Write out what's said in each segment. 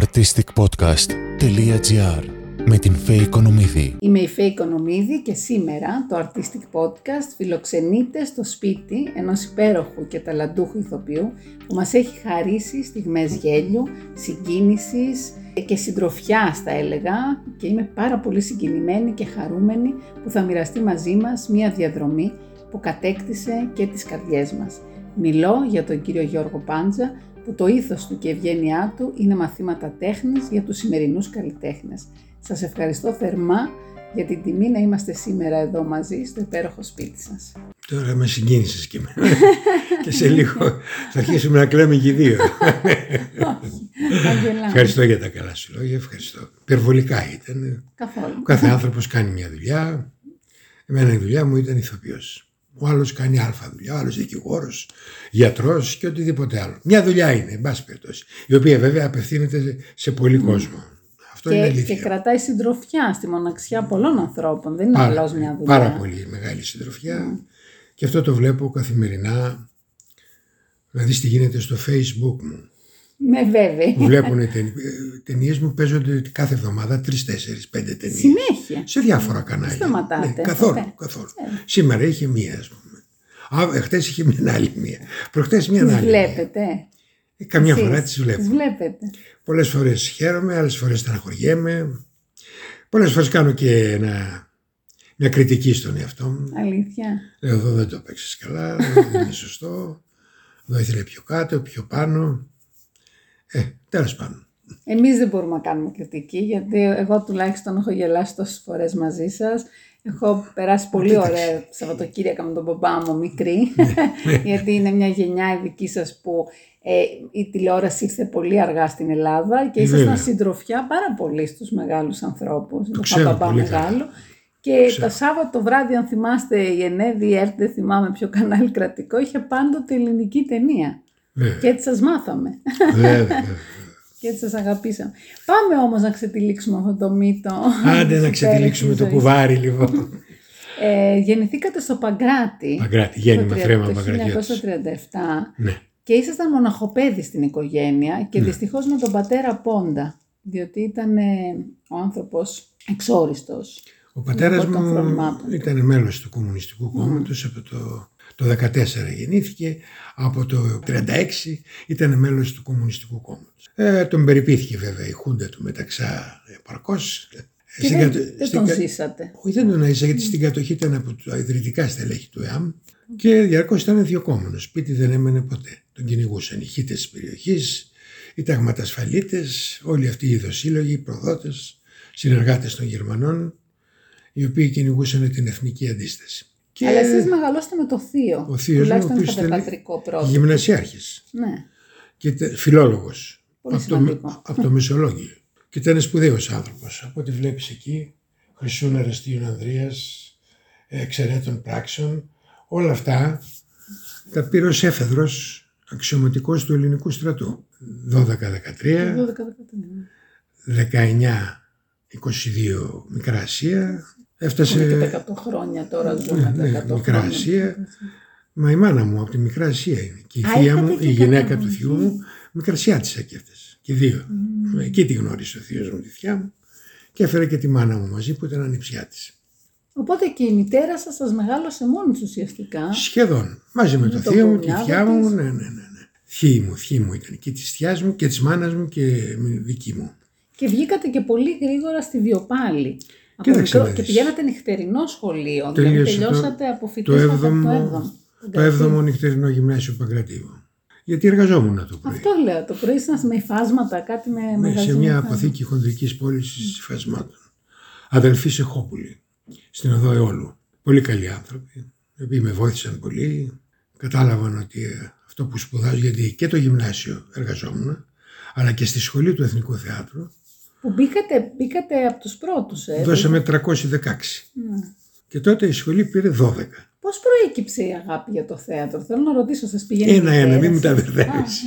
artisticpodcast.gr με την Φ.Ε. Οικονομίδη. Είμαι η Φ.Ε. Οικονομίδη και σήμερα το Artistic Podcast φιλοξενείται στο σπίτι ενός υπέροχου και ταλαντούχου ηθοποιού που μας έχει χαρίσει στιγμές γέλιου, συγκίνησης και συντροφιάς, θα έλεγα, και είμαι πάρα πολύ συγκινημένη και χαρούμενη που θα μοιραστεί μαζί μας μια διαδρομή που κατέκτησε και τις καρδιές μας. Μιλώ για τον κύριο Γιώργο Πάντζα, που το ήθος του και η ευγένειά του είναι μαθήματα τέχνης για τους σημερινούς καλλιτέχνες. Σας ευχαριστώ θερμά για την τιμή να είμαστε σήμερα εδώ μαζί στο υπέροχο σπίτι σας. Τώρα με συγκίνησες και εμένα και σε λίγο θα αρχίσουμε να κλαίμε και οι δύο. Ευχαριστώ για τα καλά σου λόγια, ευχαριστώ. Υπερβολικά ήταν. Καθόλου. Ο κάθε άνθρωπος κάνει μια δουλειά. Εμένα η δουλειά μου ήταν ηθοποιός. Ο άλλος κάνει αλφα δουλειά, ο άλλος δικηγόρος, γιατρός και οτιδήποτε άλλο. Μια δουλειά είναι, εν πάση περιπτώσει, η οποία βέβαια απευθύνεται σε πολύ κόσμο. Αυτό είναι αλήθεια. Και κρατάει συντροφιά στη μοναξιά πολλών ανθρώπων, δεν είναι απλώς μια δουλειά. Πάρα πολύ μεγάλη συντροφιά και αυτό το βλέπω καθημερινά. Να δεις τι γίνεται στο Facebook μου. Με βέβαια. Βλέπουν ταινίες μου, παίζονται κάθε εβδομάδα 3, 4, 5 ταινίες. Συνέχεια. Σε διάφορα κανάλια. Σταματάτε. Ναι, καθόλου. Σήμερα είχε μία, ας πούμε. Χτες είχε μια άλλη μία. Προχτές μια άλλη. Τις βλέπετε. Καμιά φορά τις βλέπω. Πολλές φορές χαίρομαι, άλλες φορές ταναχωριέμαι. Πολλές φορές κάνω και μια κριτική στον εαυτό μου. Αλήθεια. Λέω, εδώ δεν το παίξεις καλά, δεν είναι σωστό. Εδώ ήθελε πιο κάτω, πιο πάνω. Τέλος πάντων. Εμείς δεν μπορούμε να κάνουμε κριτική, γιατί εγώ τουλάχιστον έχω γελάσει τόσες φορές μαζί σας. Έχω περάσει πολύ ωραία Σαββατοκύριακα με τον μπαμπά μου μικρή, γιατί είναι μια γενιά η δική σας που η τηλεόραση ήρθε πολύ αργά στην Ελλάδα και ήσασταν συντροφιά πάρα πολύ στους μεγάλους ανθρώπους. Το παπά μεγάλο. Και το Σάββατο βράδυ, αν θυμάστε, η Ενέδη, η ΕΡΤ, δεν θυμάμαι ποιο κανάλι κρατικό, είχε πάντοτε ελληνική ταινία. Και έτσι σας μάθαμε. Και έτσι σας αγαπήσαμε. Πάμε όμως να ξετυλίξουμε αυτό το μύτο. Άντε να ξετυλίξουμε το κουβάρι λοιπόν. Γεννηθήκατε στο Παγκράτη. Παγκράτη, γέννημα θρέμα Παγκρατιώτης. Το 1937. Ναι. Και ήσασταν μοναχοπέδι στην οικογένεια και δυστυχώς με τον πατέρα πόντα. Διότι ήταν ο άνθρωπος εξόριστος. Ο πατέρας μου ήταν μέλος του Κομμουνιστικού Κόμματος από το 14 γεννήθηκε, από το 36 ήταν μέλος του Κομμουνιστικού Κόμματος. Τον περιποιήθηκε βέβαια η Χούντα του Μεταξά επαρκώς. Και δεν τον ζήσατε. Όχι, δεν τον ζήσα, γιατί στην κατοχή ήταν από τα ιδρυτικά στελέχη του ΕΑΜ και διαρκώς ήταν διοκόμενος. Σπίτι δεν έμενε ποτέ. Τον κυνηγούσαν οι χίτες της περιοχής, οι ταγματασφαλίτες, όλοι αυτοί οι ειδοσύλλογοι, οι προδότες, συνεργάτες των Γερμανών, οι οποίοι κυνηγούσαν την εθνική αντίσταση. Και... Αλλά εσείς μεγαλώσατε με το θείο. Ο θείος μου, ο οποίος ήταν γυμνασιάρχης. Ναι. Και φιλόλογος. Από το Μεσολόγγιο. Και ήταν σπουδαίος άνθρωπος. Από ό,τι βλέπεις εκεί, Χρυσούν Αρεστίων Ανδρείας, Εξαιρέτων Πράξεων, όλα αυτά τα πήρε ως έφεδρος αξιωματικός του ελληνικού στρατού. 12-13, 19-22 Μικρά Ασία. Έφτασε και τα 100 χρόνια τώρα, ζούμε τα 100 Μικρά Ασία. Μα η μάνα μου από τη Μικρά Ασία είναι. Και η θεία μου, η γυναίκα του θείου μου, Μικρασιάτισσα και αυτές. Και δύο. Εκεί τη γνώρισε ο θείος μου, τη θεία μου. Και έφερε και τη μάνα μου μαζί που ήταν ανιψιάτισσα. Οπότε και η μητέρα σας μεγάλωσε μόνη ουσιαστικά. Σχεδόν. Μαζί με το θείο μου, τη θεία μου. Θείοι μου ήταν. Και τη θεία μου και τη μάνα μου και δική μου. Και βγήκατε και πολύ γρήγορα στη Βιοπάλη. Και πηγαίνατε νυχτερινό σχολείο, δηλαδή τελειώσατε από φοιτήσματα το 7ο νυχτερινό γυμνάσιο Παγκρατίου. Γιατί εργαζόμουν το πρωί. Αυτό λέω, το πρωί ήσασταν με υφάσματα, κάτι με μαγαζίνια. Σε μια αποθήκη χοντρικής πώλησης υφασμάτων. Αδελφοί Σεχόπουλοι, στην οδό Εόλου. Πολύ καλοί άνθρωποι, οι οποίοι με βοήθησαν πολύ. Κατάλαβαν ότι αυτό που σπουδάζω, γιατί και το γυμνάσιο εργαζόμουν, αλλά και στη σχολή του Εθνικού Θεάτρου. Που μπήκατε από τους πρώτους. Δώσαμε 316. Και τότε η σχολή πήρε 12. Πώς προέκυψε η αγάπη για το θέατρο? Θέλω να ρωτήσω, σας πηγαίνει ένα, μην μου τα μπερδεύεις.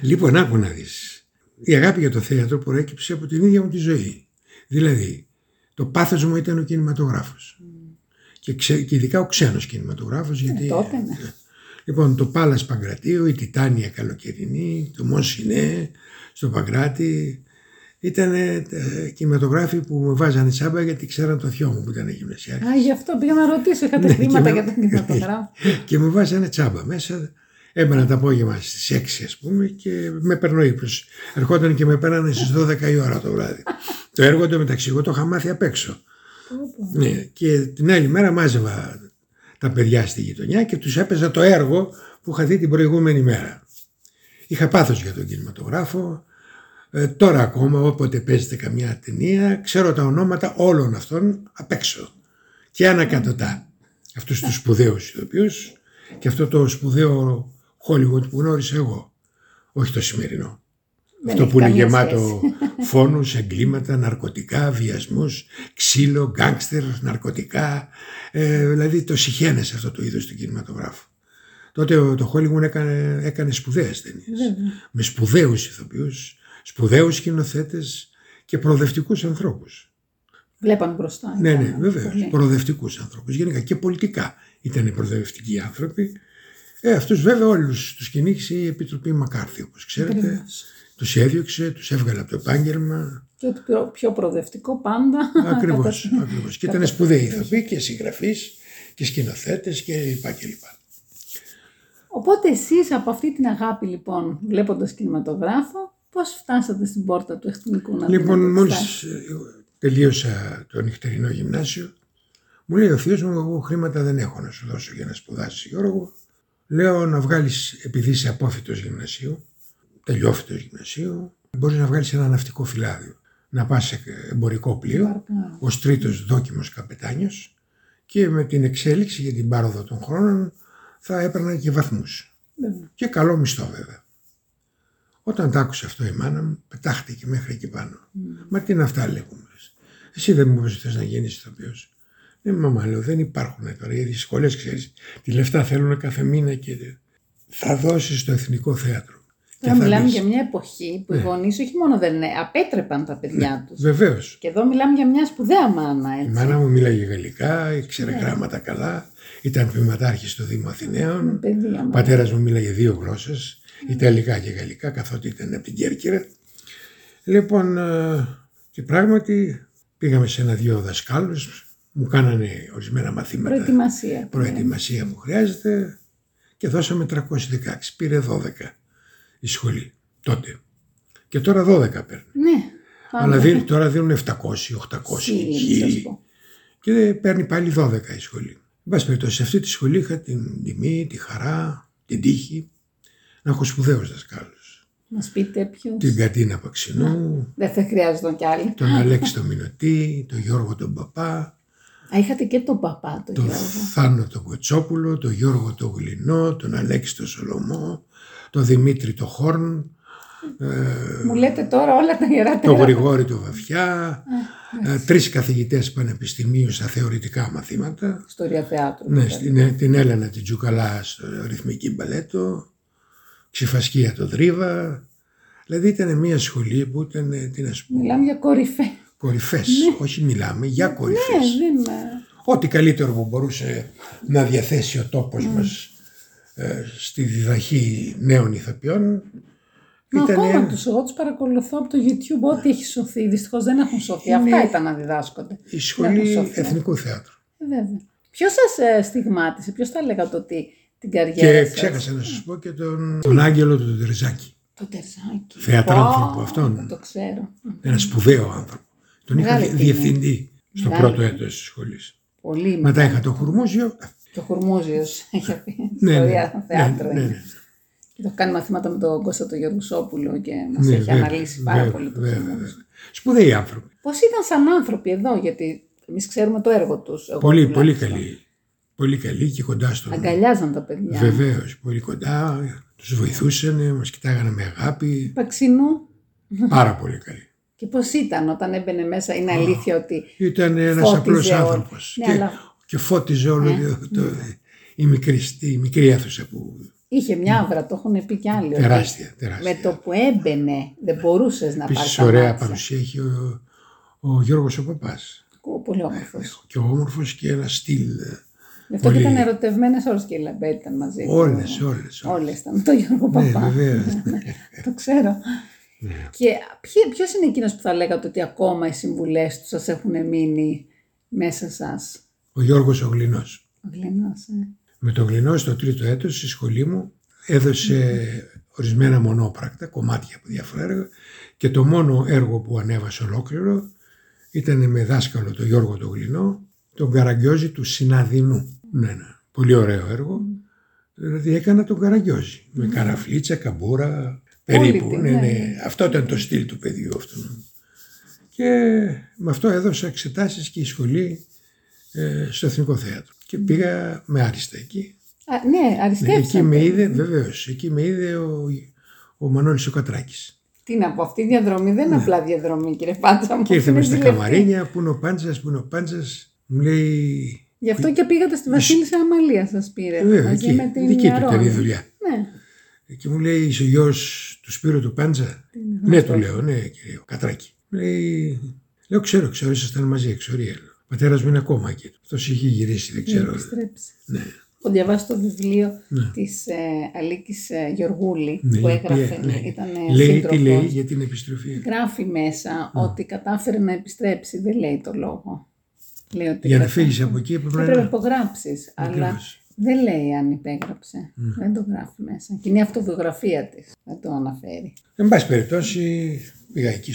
Λοιπόν, άκου να δεις. Η αγάπη για το θέατρο προέκυψε από την ίδια μου τη ζωή. Δηλαδή, το πάθος μου ήταν ο κινηματογράφος. Και ειδικά ο ξένος κινηματογράφος. Γιατί τότε, Λοιπόν, το Πάλας Παγκρατίου, η Τιτάνια Καλοκαιρινή, το Μονσινέ στο Παγκράτη. Ήταν κινηματογράφοι που με βάζανε τσάμπα γιατί ξέραν το θειό μου που ήταν γυμνασιάρχης. Α, γι' αυτό πήγα να ρωτήσω, είχατε χρήματα για τον κινηματογράφο. Και με βάζανε τσάμπα μέσα. Έμπαινα το απόγευμα στις 6 ας πούμε και με περνοήπλους. Ερχόταν και με πέρανε στις 12 η ώρα το βράδυ. Το έργο το μεταξύ εγώ το είχα μάθει απ' έξω. Ναι. Και την άλλη μέρα μάζευα τα παιδιά στη γειτονιά και τους έπαιζα το έργο που είχα δει την προηγούμενη μέρα. Είχα πάθος για τον κινηματογράφο. Τώρα ακόμα όποτε παίζεται καμιά ταινία ξέρω τα ονόματα όλων αυτών απ' έξω και ανακατοτά αυτούς τους σπουδαίους ηθοποιούς και αυτό το σπουδαίο Hollywood που γνώρισα εγώ, όχι το σημερινό. Δεν αυτό που είναι γεμάτο φόνους, εγκλήματα, ναρκωτικά, βιασμούς, ξύλο, γκάγκστερ, ναρκωτικά, δηλαδή το συχαίνεσαι αυτό το είδος του κινηματογράφου. Τότε το Hollywood έκανε σπουδαίες ταινίες με σπουδαίους ηθοποιούς, σπουδαίους σκηνοθέτες και προοδευτικούς ανθρώπους. Βλέπαν μπροστά. Ναι, ναι, βεβαίως. Ναι. Προοδευτικούς ανθρώπους. Γενικά και πολιτικά ήταν οι προοδευτικοί άνθρωποι. Αυτούς βέβαια όλους τους κυνήγησε η Επιτροπή Μακάρθη, όπως ξέρετε. Ακριβώς. Τους έδιωξε, τους έβγαλε από το επάγγελμα. Και το πιο προοδευτικό πάντα. Ακριβώς. Ακριβώς. Και ήταν σπουδαίοι ηθοποιοί και συγγραφείς και σκηνοθέτες κλπ. Οπότε εσείς από αυτή την αγάπη λοιπόν, βλέποντας κινηματογράφο, πώς φτάσατε στην πόρτα του εθνικού να λοιπόν, μόλις τελείωσα το νυχτερινό γυμνάσιο, μου λέει ο θείος μου, εγώ χρήματα δεν έχω να σου δώσω για να σπουδάσεις, Γιώργο. Λέω να βγάλεις, επειδή είσαι απόφοιτος γυμνασίου, τελειόφοιτος γυμνασίου, μπορείς να βγάλεις ένα ναυτικό φυλάδιο, να πας σε εμπορικό πλοίο, ως τρίτος δόκιμος καπετάνιος και με την εξέλιξη για την πάροδο των χρόνων θα έπαιρνα και βαθμούς. Και καλό μισθό βέβαια. Όταν τ' άκουσε αυτό η μάνα μου, πετάχτηκε μέχρι εκεί πάνω. Μα τι είναι αυτά, λέγουμε. Εσύ δεν μου είπες ότι θες να γίνεις ηθοποιός. Ναι, μαμά, λέω, δεν υπάρχουν τώρα. Οι δυσκολίες, ξέρεις, τη λεφτά θέλουν κάθε μήνα και θα δώσεις στο Εθνικό Θέατρο. Τώρα μιλάμε για μια εποχή που οι γονείς όχι μόνο δεν απέτρεπαν τα παιδιά τους. Βεβαίως. Και εδώ μιλάμε για μια σπουδαία μάνα. Έτσι. Η μάνα μου μίλαγε γαλλικά, ήξερε γράμματα καλά. Ήταν ποιηματάρχης στο Δήμο Αθηναίων. Ο πατέρας μου μίλαγε δύο γλώσσες. Ιταλικά και γαλλικά, καθότι ήταν από την Κέρκυρα. Λοιπόν, και πράγματι πήγαμε σε ένα-δυο δασκάλους, μου κάνανε ορισμένα μαθήματα. Προετοιμασία που χρειάζεται και δώσαμε 316. Πήρε 12 η σχολή τότε. Και τώρα 12 παίρνει. Ναι, αλλά τώρα δίνουν 700, 800, 1000 και παίρνει πάλι 12 η σχολή. Εν πάση περιπτώσει, σε αυτή τη σχολή είχα την τιμή, τη χαρά, την τύχη να έχω σπουδαίους δασκάλους. Μας πείτε ποιος. Την Κατίνα Παξινού. Δεν θα χρειάζονταν κι άλλοι. Τον Αλέξη τον Μηνωτή, τον Γιώργο τον Παπά. Α, είχατε και τον Παπά τον Γιώργο. Τον Θάνο τον Κοτσόπουλο, τον Γιώργο τον Γληνό, τον Αλέξη τον Σολωμό, τον Δημήτρη τον Χόρν. Μου λέτε τώρα όλα τα γερά. Τον Γρηγόρη τον Βαφιά. Τρεις καθηγητές πανεπιστημίου στα θεωρητικά μαθήματα. Ιστορία θεάτρου. Ναι, την Έλενα την Τζουκαλά στο ρυθμική μπαλέτο. Ξηφασκία το Δρίβα, δηλαδή ήταν μια σχολή που ήταν, τι να σου πω. Μιλάμε για κορυφές. Κορυφές, ναι. Όχι μιλάμε, για κορυφές. Ναι, ναι. Ό,τι καλύτερο που μπορούσε να διαθέσει ο τόπος μας στη διδαχή νέων ηθοποιών. Ακόμα τους, εγώ τους παρακολουθώ από το YouTube, ό,τι έχει σωθεί. Δυστυχώς δεν έχουν σωθεί, αυτά ήταν να διδάσκονται. Η σχολή Εθνικού Θεάτρου. Βέβαια. Ποιος σας στιγμάτισε, ποιος θα έλεγα το ότι... Και ξέχασα να σας πω και τον Άγγελο τον Τετριζάκη. Το Τετριζάκη. Θεατράνθρωπο αυτόν. Το ξέρω. Ένα σπουδαίο άνθρωπο. Τον είχα διευθυντή στο πρώτο έτος της σχολής. Πολύ. Μετά είχα το Χουρμούζιο. Το Χουρμούζιο είχε πει. Ιστορία θεάτρου. Και το κάνει μαθήματα με τον Κώστα τον Γιωργουσόπουλο και μας έχει αναλύσει πάρα πολύ. Σπουδαίοι άνθρωποι. Πώς ήταν σαν άνθρωποι εδώ, γιατί εμείς ξέρουμε το έργο τους. Πολύ, πολύ καλή. Πολύ καλή και κοντά στον... Αγκαλιάζαν τα παιδιά. Βεβαίως, πολύ κοντά, τους βοηθούσαν, μας κοιτάγανε με αγάπη. Παξινού. Πάρα πολύ καλή. Και πώς ήταν όταν έμπαινε μέσα, είναι αλήθεια ότι ήταν ένας απλός άνθρωπος. Ναι, και φώτιζε όλο η μικρή αίθουσα που... Είχε μια άβρα, το έχουν πει κι άλλοι. Τεράστια, τεράστια. Με το που έμπαινε δεν μπορούσες να πάρεις. Επίσης ωραία παρουσία έχει ο Γιώργος ο Παπάς. Πολύ όμορφος. Και όμορφος και ένα στυλ. Γι' αυτό και ήταν ερωτευμένες όλες και η Λαμπέτη ήταν μαζί. Όλες ήταν. Το Γιώργο Παπά. Το ξέρω. Και ποιος είναι εκείνος που θα λέγατε ότι ακόμα οι συμβουλές του σας έχουν μείνει μέσα σας? Ο Γιώργος ο Γληνός. Με τον Γληνό στο τρίτο έτος στη σχολή μου έδωσε ορισμένα μονόπρακτα, κομμάτια από διάφορα έργα, και το μόνο έργο που ανέβασε ολόκληρο ήταν με δάσκαλο τον Γιώργο τον Γληνό, τον Καραγκιόζη του Συναδεινού. Ναι, ένα πολύ ωραίο έργο. Δηλαδή έκανα τον Καραγκιόζη με καραφλίτσα, καμπούρα, περίπου. Όλη, ναι. Αυτό ήταν το στυλ του παιδιού αυτού. Και με αυτό έδωσα εξετάσεις και η σχολή στο Εθνικό Θέατρο. Και πήγα με άριστα εκεί. Ναι, αριστέψατε. Ναι, εκεί με είδε ο Μανώλης ο Κατράκης. Τι να πω, αυτή η διαδρομή δεν είναι απλά διαδρομή, κύριε Πάντζα μου. Και ήρθαμε στα Καμαρίνια, που είναι ο Πάντζας, μου λέει... Γι' αυτό και πήγατε στη Βασίλισσα Αμαλία, σας πήρε. Βέβαια, εκεί, δική του ήταν η δουλειά. Ναι. Και μου λέει, είσαι ο γιος του Σπύρου του Πάντζα? Ναι, του λέω, ναι, κύριε Κατράκη. Λέω, ξέρω, ήσασταν μαζί, εξορία. Ο πατέρας μου είναι ακόμα εκεί. Αυτός είχε γυρίσει, δεν ξέρω. Ναι. Έχω διαβάσει το βιβλίο της Αλίκης Γεωργούλη που έγραφε. Τι λέει για την επιστροφή? Γράφει μέσα ότι κατάφερε να επιστρέψει. Δεν λέει το λόγο. Λέει ότι για να φύγεις από εκεί πρέπει να υπογράψεις. Αλλά δεν λέει αν υπέγραψε. Δεν το γράφει μέσα. Και είναι η αυτοβιογραφία της. Δεν το αναφέρει. Εν πάση περιπτώσει, πήγα εκεί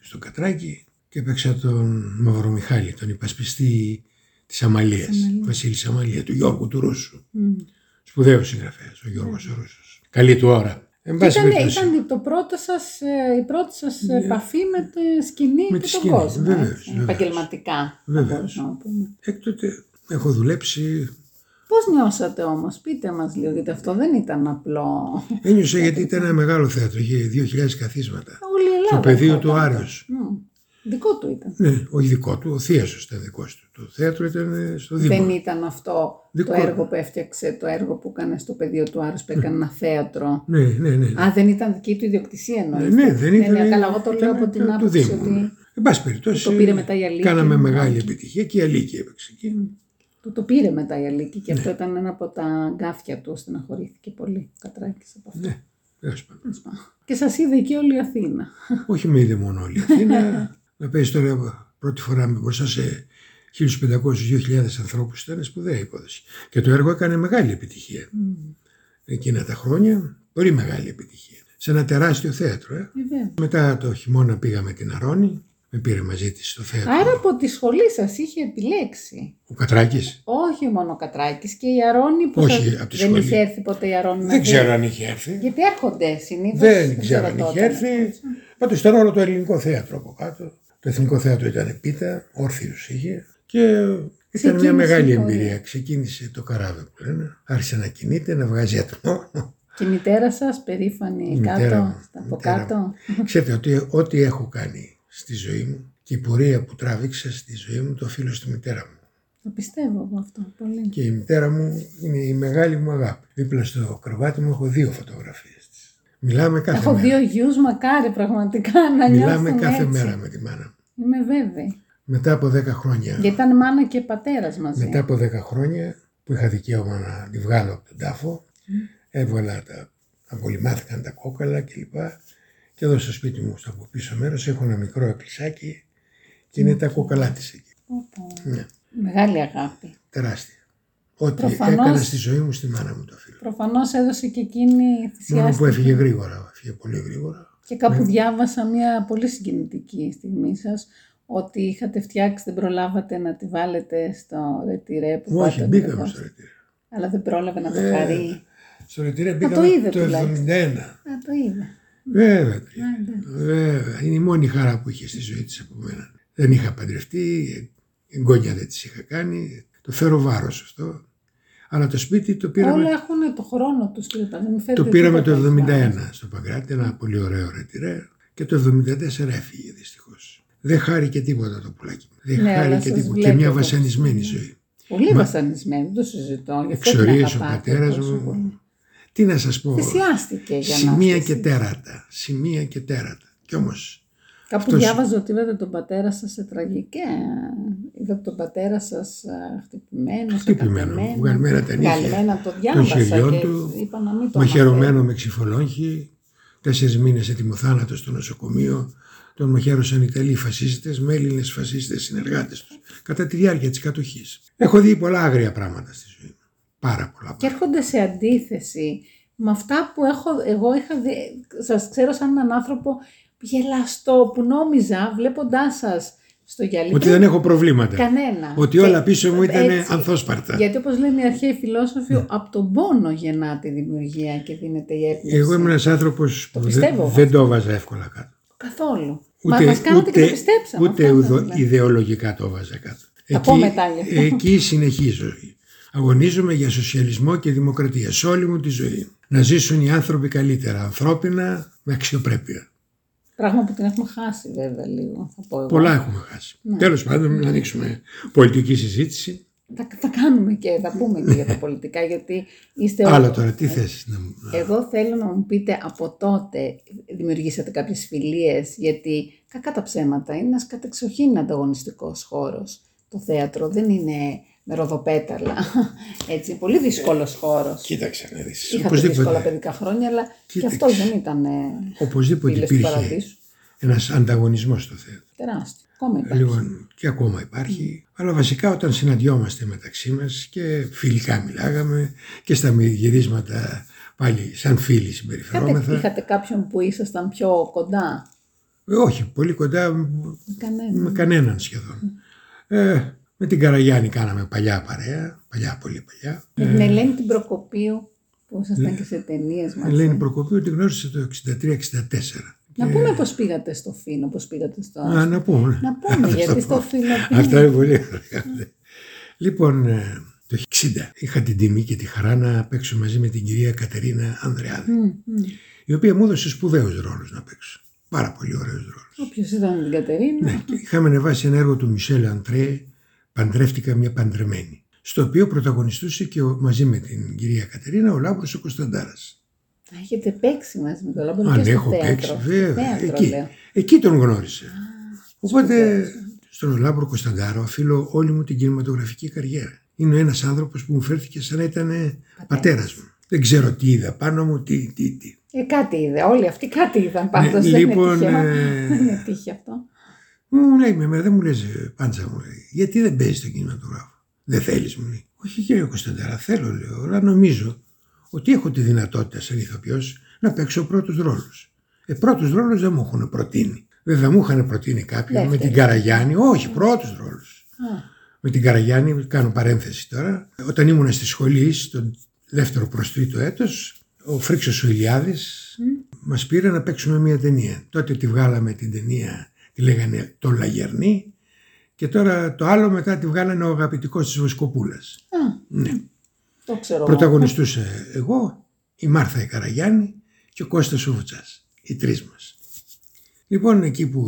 στο Κατράκι και έπαιξα τον Μαυρομιχάλη, τον υπασπιστή της Αμαλίας, Βασίλης Αμαλία, του Γιώργου του Ρούσου. Σπουδαίος συγγραφέας ο Γιώργος ο Ρούσος. Καλή του ώρα. Ήταν η πρώτη σας επαφή με τη σκηνή και τον κόσμο. Βεβαίως. Επαγγελματικά. Βεβαίως. Έκτοτε έχω δουλέψει. Πώς νιώσατε όμως, πείτε μας λίγο, γιατί αυτό δεν ήταν απλό. Ένιωσα γιατί ήταν ένα μεγάλο θέατρο, είχε 2.000 καθίσματα. Όλη η Ελλάδα. Στο πεδίο του Άρεως. Δικό του ήταν. Ναι, όχι δικό του, ο Θίασος ήταν δικός του. Το θέατρο ήταν στο Δήμο. Δεν ήταν αυτό το έργο που έφτιαξε, το έργο που έκανε στο πεδίο του Άρεως, που έκανε ένα θέατρο. Ναι. Α, δεν ήταν δική του ιδιοκτησία εννοείται. Ναι, δεν ήταν. Καλά, εγώ το λέω από την άποψη του Δήμου. Ναι. Εν πάση περιπτώσει, το πήρε μετά η Αλίκη. Κάναμε μεγάλη επιτυχία και η Αλίκη έπαιξε εκεί. Το πήρε μετά η Αλίκη και αυτό ήταν ένα από τα γκάφια του. Στεναχωρήθηκε πολύ. Κατράκησε από αυτό. Ναι, και σας είδε και όλη η Αθήνα. Όχι, με είδε μόνο όλη η Αθήνα. Να παίζει τώρα πρώτη φορά μπροστά σε 1.500-2.000 ανθρώπους ήταν σπουδαία υπόθεση. Και το έργο έκανε μεγάλη επιτυχία. Εκείνα τα χρόνια, πολύ μεγάλη επιτυχία. Σε ένα τεράστιο θέατρο. Μετά το χειμώνα πήγαμε την Αρώνη, με πήρε μαζί της στο θέατρο. Άρα από τη σχολή σας είχε επιλέξει. Ο Κατράκης. Όχι μόνο ο Κατράκης και η Αρώνη που δεν είχε έρθει ποτέ η Αρώνη. Δεν ξέρω αν είχε έρθει. Γιατί έρχονται συνήθως. Δεν ξέρω αν είχε έρθει. Πάντως ήταν όλο το ελληνικό θέατρο από κάτω. Το Εθνικό Θέατρο ήταν πίτα, Όρθιος είχε και ήταν μια μεγάλη εμπειρία. Ξεκίνησε το καράβι που λένε, άρχισε να κινείται, να βγάζει ατμό. Και η μητέρα σας περήφανη κάτω. Ξέρετε ότι ό,τι έχω κάνει στη ζωή μου και η πορεία που τράβηξα στη ζωή μου το οφείλω στη μητέρα μου. Το πιστεύω από αυτό πολύ. Και η μητέρα μου είναι η μεγάλη μου αγάπη. Δίπλα στο κρεβάτι μου έχω δύο φωτογραφίες της. Μιλάμε κάθε μέρα. Έχω δύο γιους, μακάρι πραγματικά να νιώθουν έτσι. Μιλάμε κάθε μέρα με τη μάνα μου. Είμαι βέβαιη. Μετά από 10 χρόνια. Γιατί ήταν μάνα και πατέρας μαζί. Μετά από 10 χρόνια που είχα δικαίωμα να τη βγάλω από τον τάφο, έβγαλα τα. Απολυμάθηκαν τα κόκαλα κλπ. Και εδώ στο σπίτι μου, στο από πίσω μέρος, έχω ένα μικρό εκκλησάκι και είναι τα κόκαλά της εκεί. Ναι. Μεγάλη αγάπη. Τεράστια. Ό,τι έκανα στη ζωή μου, στη μάνα μου το φίλο. Προφανώς έδωσε και εκείνη θυσιάστηκε. Μόνο που έφυγε πολύ γρήγορα. Και κάπου διάβασα μια πολύ συγκινητική στιγμή σας, ότι είχατε φτιάξει, δεν προλάβατε να τη βάλετε στο ρετυρέ που πάτε. Όχι, μπήκαμε στο ρετυρέ. Αλλά δεν πρόλαβε να το χαρεί. Στο ρετυρέ μπήκαμε το 1971. Α, το είδε. Βέβαια. Είναι η μόνη χαρά που είχε στη ζωή της από μένα. Δεν είχα παντρευτεί, εγγόνια δεν της είχα κάνει. Το φέρω βάρος αυτό. Αλλά το σπίτι το πήραμε. Όλα έχουν το χρόνο τους και το πήραμε το 1971 στο Παγκράτη, ένα πολύ ωραίο ρετυρέ. Και το 1974 έφυγε δυστυχώς. Δεν χάρηκε τίποτα το πουλάκι. Και μια βασανισμένη ζωή. Πολύ βασανισμένη, δεν το συζητώ. Εξορίες ο πατέρας μου. Τι να σας πω. Θυσιάστηκε για να. Σημεία και τέρατα. Κι όμως Κάπου αυτός... διάβαζα ότι είδατε τον πατέρα σας σε τραγική. Είδατε τον πατέρα σας χτυπημένο, βγαλμένα τα νύχια των χεριών του, μαχαιρωμένο με ξυφολόγχη, 4 μήνες ετοιμοθάνατο στο νοσοκομείο. Τον μαχαίρωσαν Ιταλοί φασίστες με Έλληνες φασίστες συνεργάτες τους κατά τη διάρκεια της κατοχής. Έχω δει πολλά άγρια πράγματα στη ζωή μου. Πάρα πολλά. Και έρχονται σε αντίθεση με αυτά που εγώ είχα δει. Σας ξέρω σαν έναν άνθρωπο γελαστό που νόμιζα βλέποντάς σας στο γυαλί. Ότι δεν έχω προβλήματα. Κανένα. Ότι όλα πίσω μου ήταν ανθόσπαρτα. Γιατί όπως λένε οι αρχαίοι φιλόσοφοι, από τον πόνο γεννάται η δημιουργία και δίνεται η έμπνευση. Εγώ ήμουν ένας άνθρωπος που δεν το έβαζα εύκολα κάτω. Καθόλου. Μας κάνατε και το πιστέψαμε. Ούτε ιδεολογικά το έβαζα κάτω. Θα πω μετά γι' αυτό. Εκεί συνεχίζω. Αγωνίζομαι για σοσιαλισμό και δημοκρατία σε όλη μου τη ζωή. Να ζήσουν οι άνθρωποι καλύτερα, ανθρώπινα, με αξιοπρέπεια. Πράγμα που την έχουμε χάσει βέβαια λίγο. Πολλά έχουμε χάσει. Ναι. Τέλος πάντων, να ανοίξουμε πολιτική συζήτηση. Θα κάνουμε και θα πούμε και για τα πολιτικά, γιατί είστε όλοι. Άλλο τώρα, τι θες να μου πει. Εγώ θέλω να μου πείτε από τότε δημιουργήσατε κάποιες φιλίες, γιατί κακά τα ψέματα είναι ένας κατεξοχήν ανταγωνιστικός χώρος. Το θέατρο δεν είναι ροδοπέταλα. Έτσι, πολύ δύσκολος χώρος. Κοίταξε να δεις. Είχατε δύσκολα παιδικά χρόνια, αλλά κοίταξε. Και αυτό δεν ήταν. Οπωσδήποτε υπήρχε ένας ανταγωνισμός στο θέατρο. Τεράστιο. Λοιπόν, και ακόμα υπάρχει. Αλλά βασικά όταν συναντιόμαστε μεταξύ μας και φιλικά μιλάγαμε και στα γυρίσματα πάλι σαν φίλοι συμπεριφερόμεθα. Είχατε κάποιον που ήσασταν πιο κοντά? Όχι, πολύ κοντά με κανέναν σχεδόν. Με την Καραγιάννη κάναμε παλιά παρέα, πολύ παλιά. Με την Ελένη την Προκοπίου που ήσασταν και σε ταινίες μας. Ελένη Προκοπίου την γνώρισα το 1963-1964. Να πούμε πώς πήγατε στο Φίνο, πώς πήγατε στο Άσο. Να πούμε. Να πούμε, γιατί στο Φίνο. Αυτά είναι πολύ ωραία. Λοιπόν, το 1960 είχα την τιμή και τη χαρά να παίξω μαζί με την κυρία Κατερίνα Ανδρεάδη, η οποία μου έδωσε σπουδαίους ρόλους να παίξω. Πάρα πολύ ωραίους ρόλους. Όποιος ήταν την Κατερίνα. Ναι, και είχαμε ανεβάσει ένα έργο του Μισέλ Αντρέ, Παντρεύτηκα μια παντρεμένη, στο οποίο πρωταγωνιστούσε και μαζί με την κυρία Κατερίνα ο Λάμπρος ο Κωνσταντάρας. Έχετε παίξει μαζί με τον Λάμπρο και στο έχω θέατρο. Παίξει, βέβαια. Θέατρο, εκεί τον γνώρισα. Οπότε στον Λάμπρο Κωνσταντάρο οφείλω όλη μου την κινηματογραφική καριέρα. Είναι ένας άνθρωπος που μου φέρθηκε σαν να ήταν πατέρας μου. Δεν ξέρω τι είδα πάνω μου, τι. Κάτι είδα, όλοι αυτοί κάτι είδαν πάντως. Λοιπόν, δεν είναι τύχη αυτό. Μου λέει μέρα, δεν μου λες Πάντζα μου, γιατί δεν παίζεις τον κινηματογράφο? Δεν θέλεις, μου λέει. Όχι κύριε Κωνσταντάρα, θέλω, λέω, αλλά νομίζω ότι έχω τη δυνατότητα σαν ηθοποιός να παίξω πρώτους ρόλους. Πρώτους ρόλους δεν μου έχουν προτείνει. Βέβαια μου είχαν προτείνει κάποιον με την Καραγιάννη, όχι πρώτους ρόλους. Με την Καραγιάννη, κάνω παρένθεση τώρα, όταν ήμουν στη σχολή, στο 2ο προς 3ο έτος, ο Φρίξος ο Ηλιάδης μας πήρε να παίξουμε μια ταινία. Τότε τη βγάλαμε την ταινία, τη λέγανε «Το Λαγερνή», και τώρα το άλλο μετά τη βγάλανε «Ο Αγαπητικός της Βοσκοπούλας». Ναι. Πρωταγωνιστούσε εγώ, η Μάρθα η Καραγιάννη και ο Κώστας Σούφτσας, οι τρεις μας. Λοιπόν, εκεί που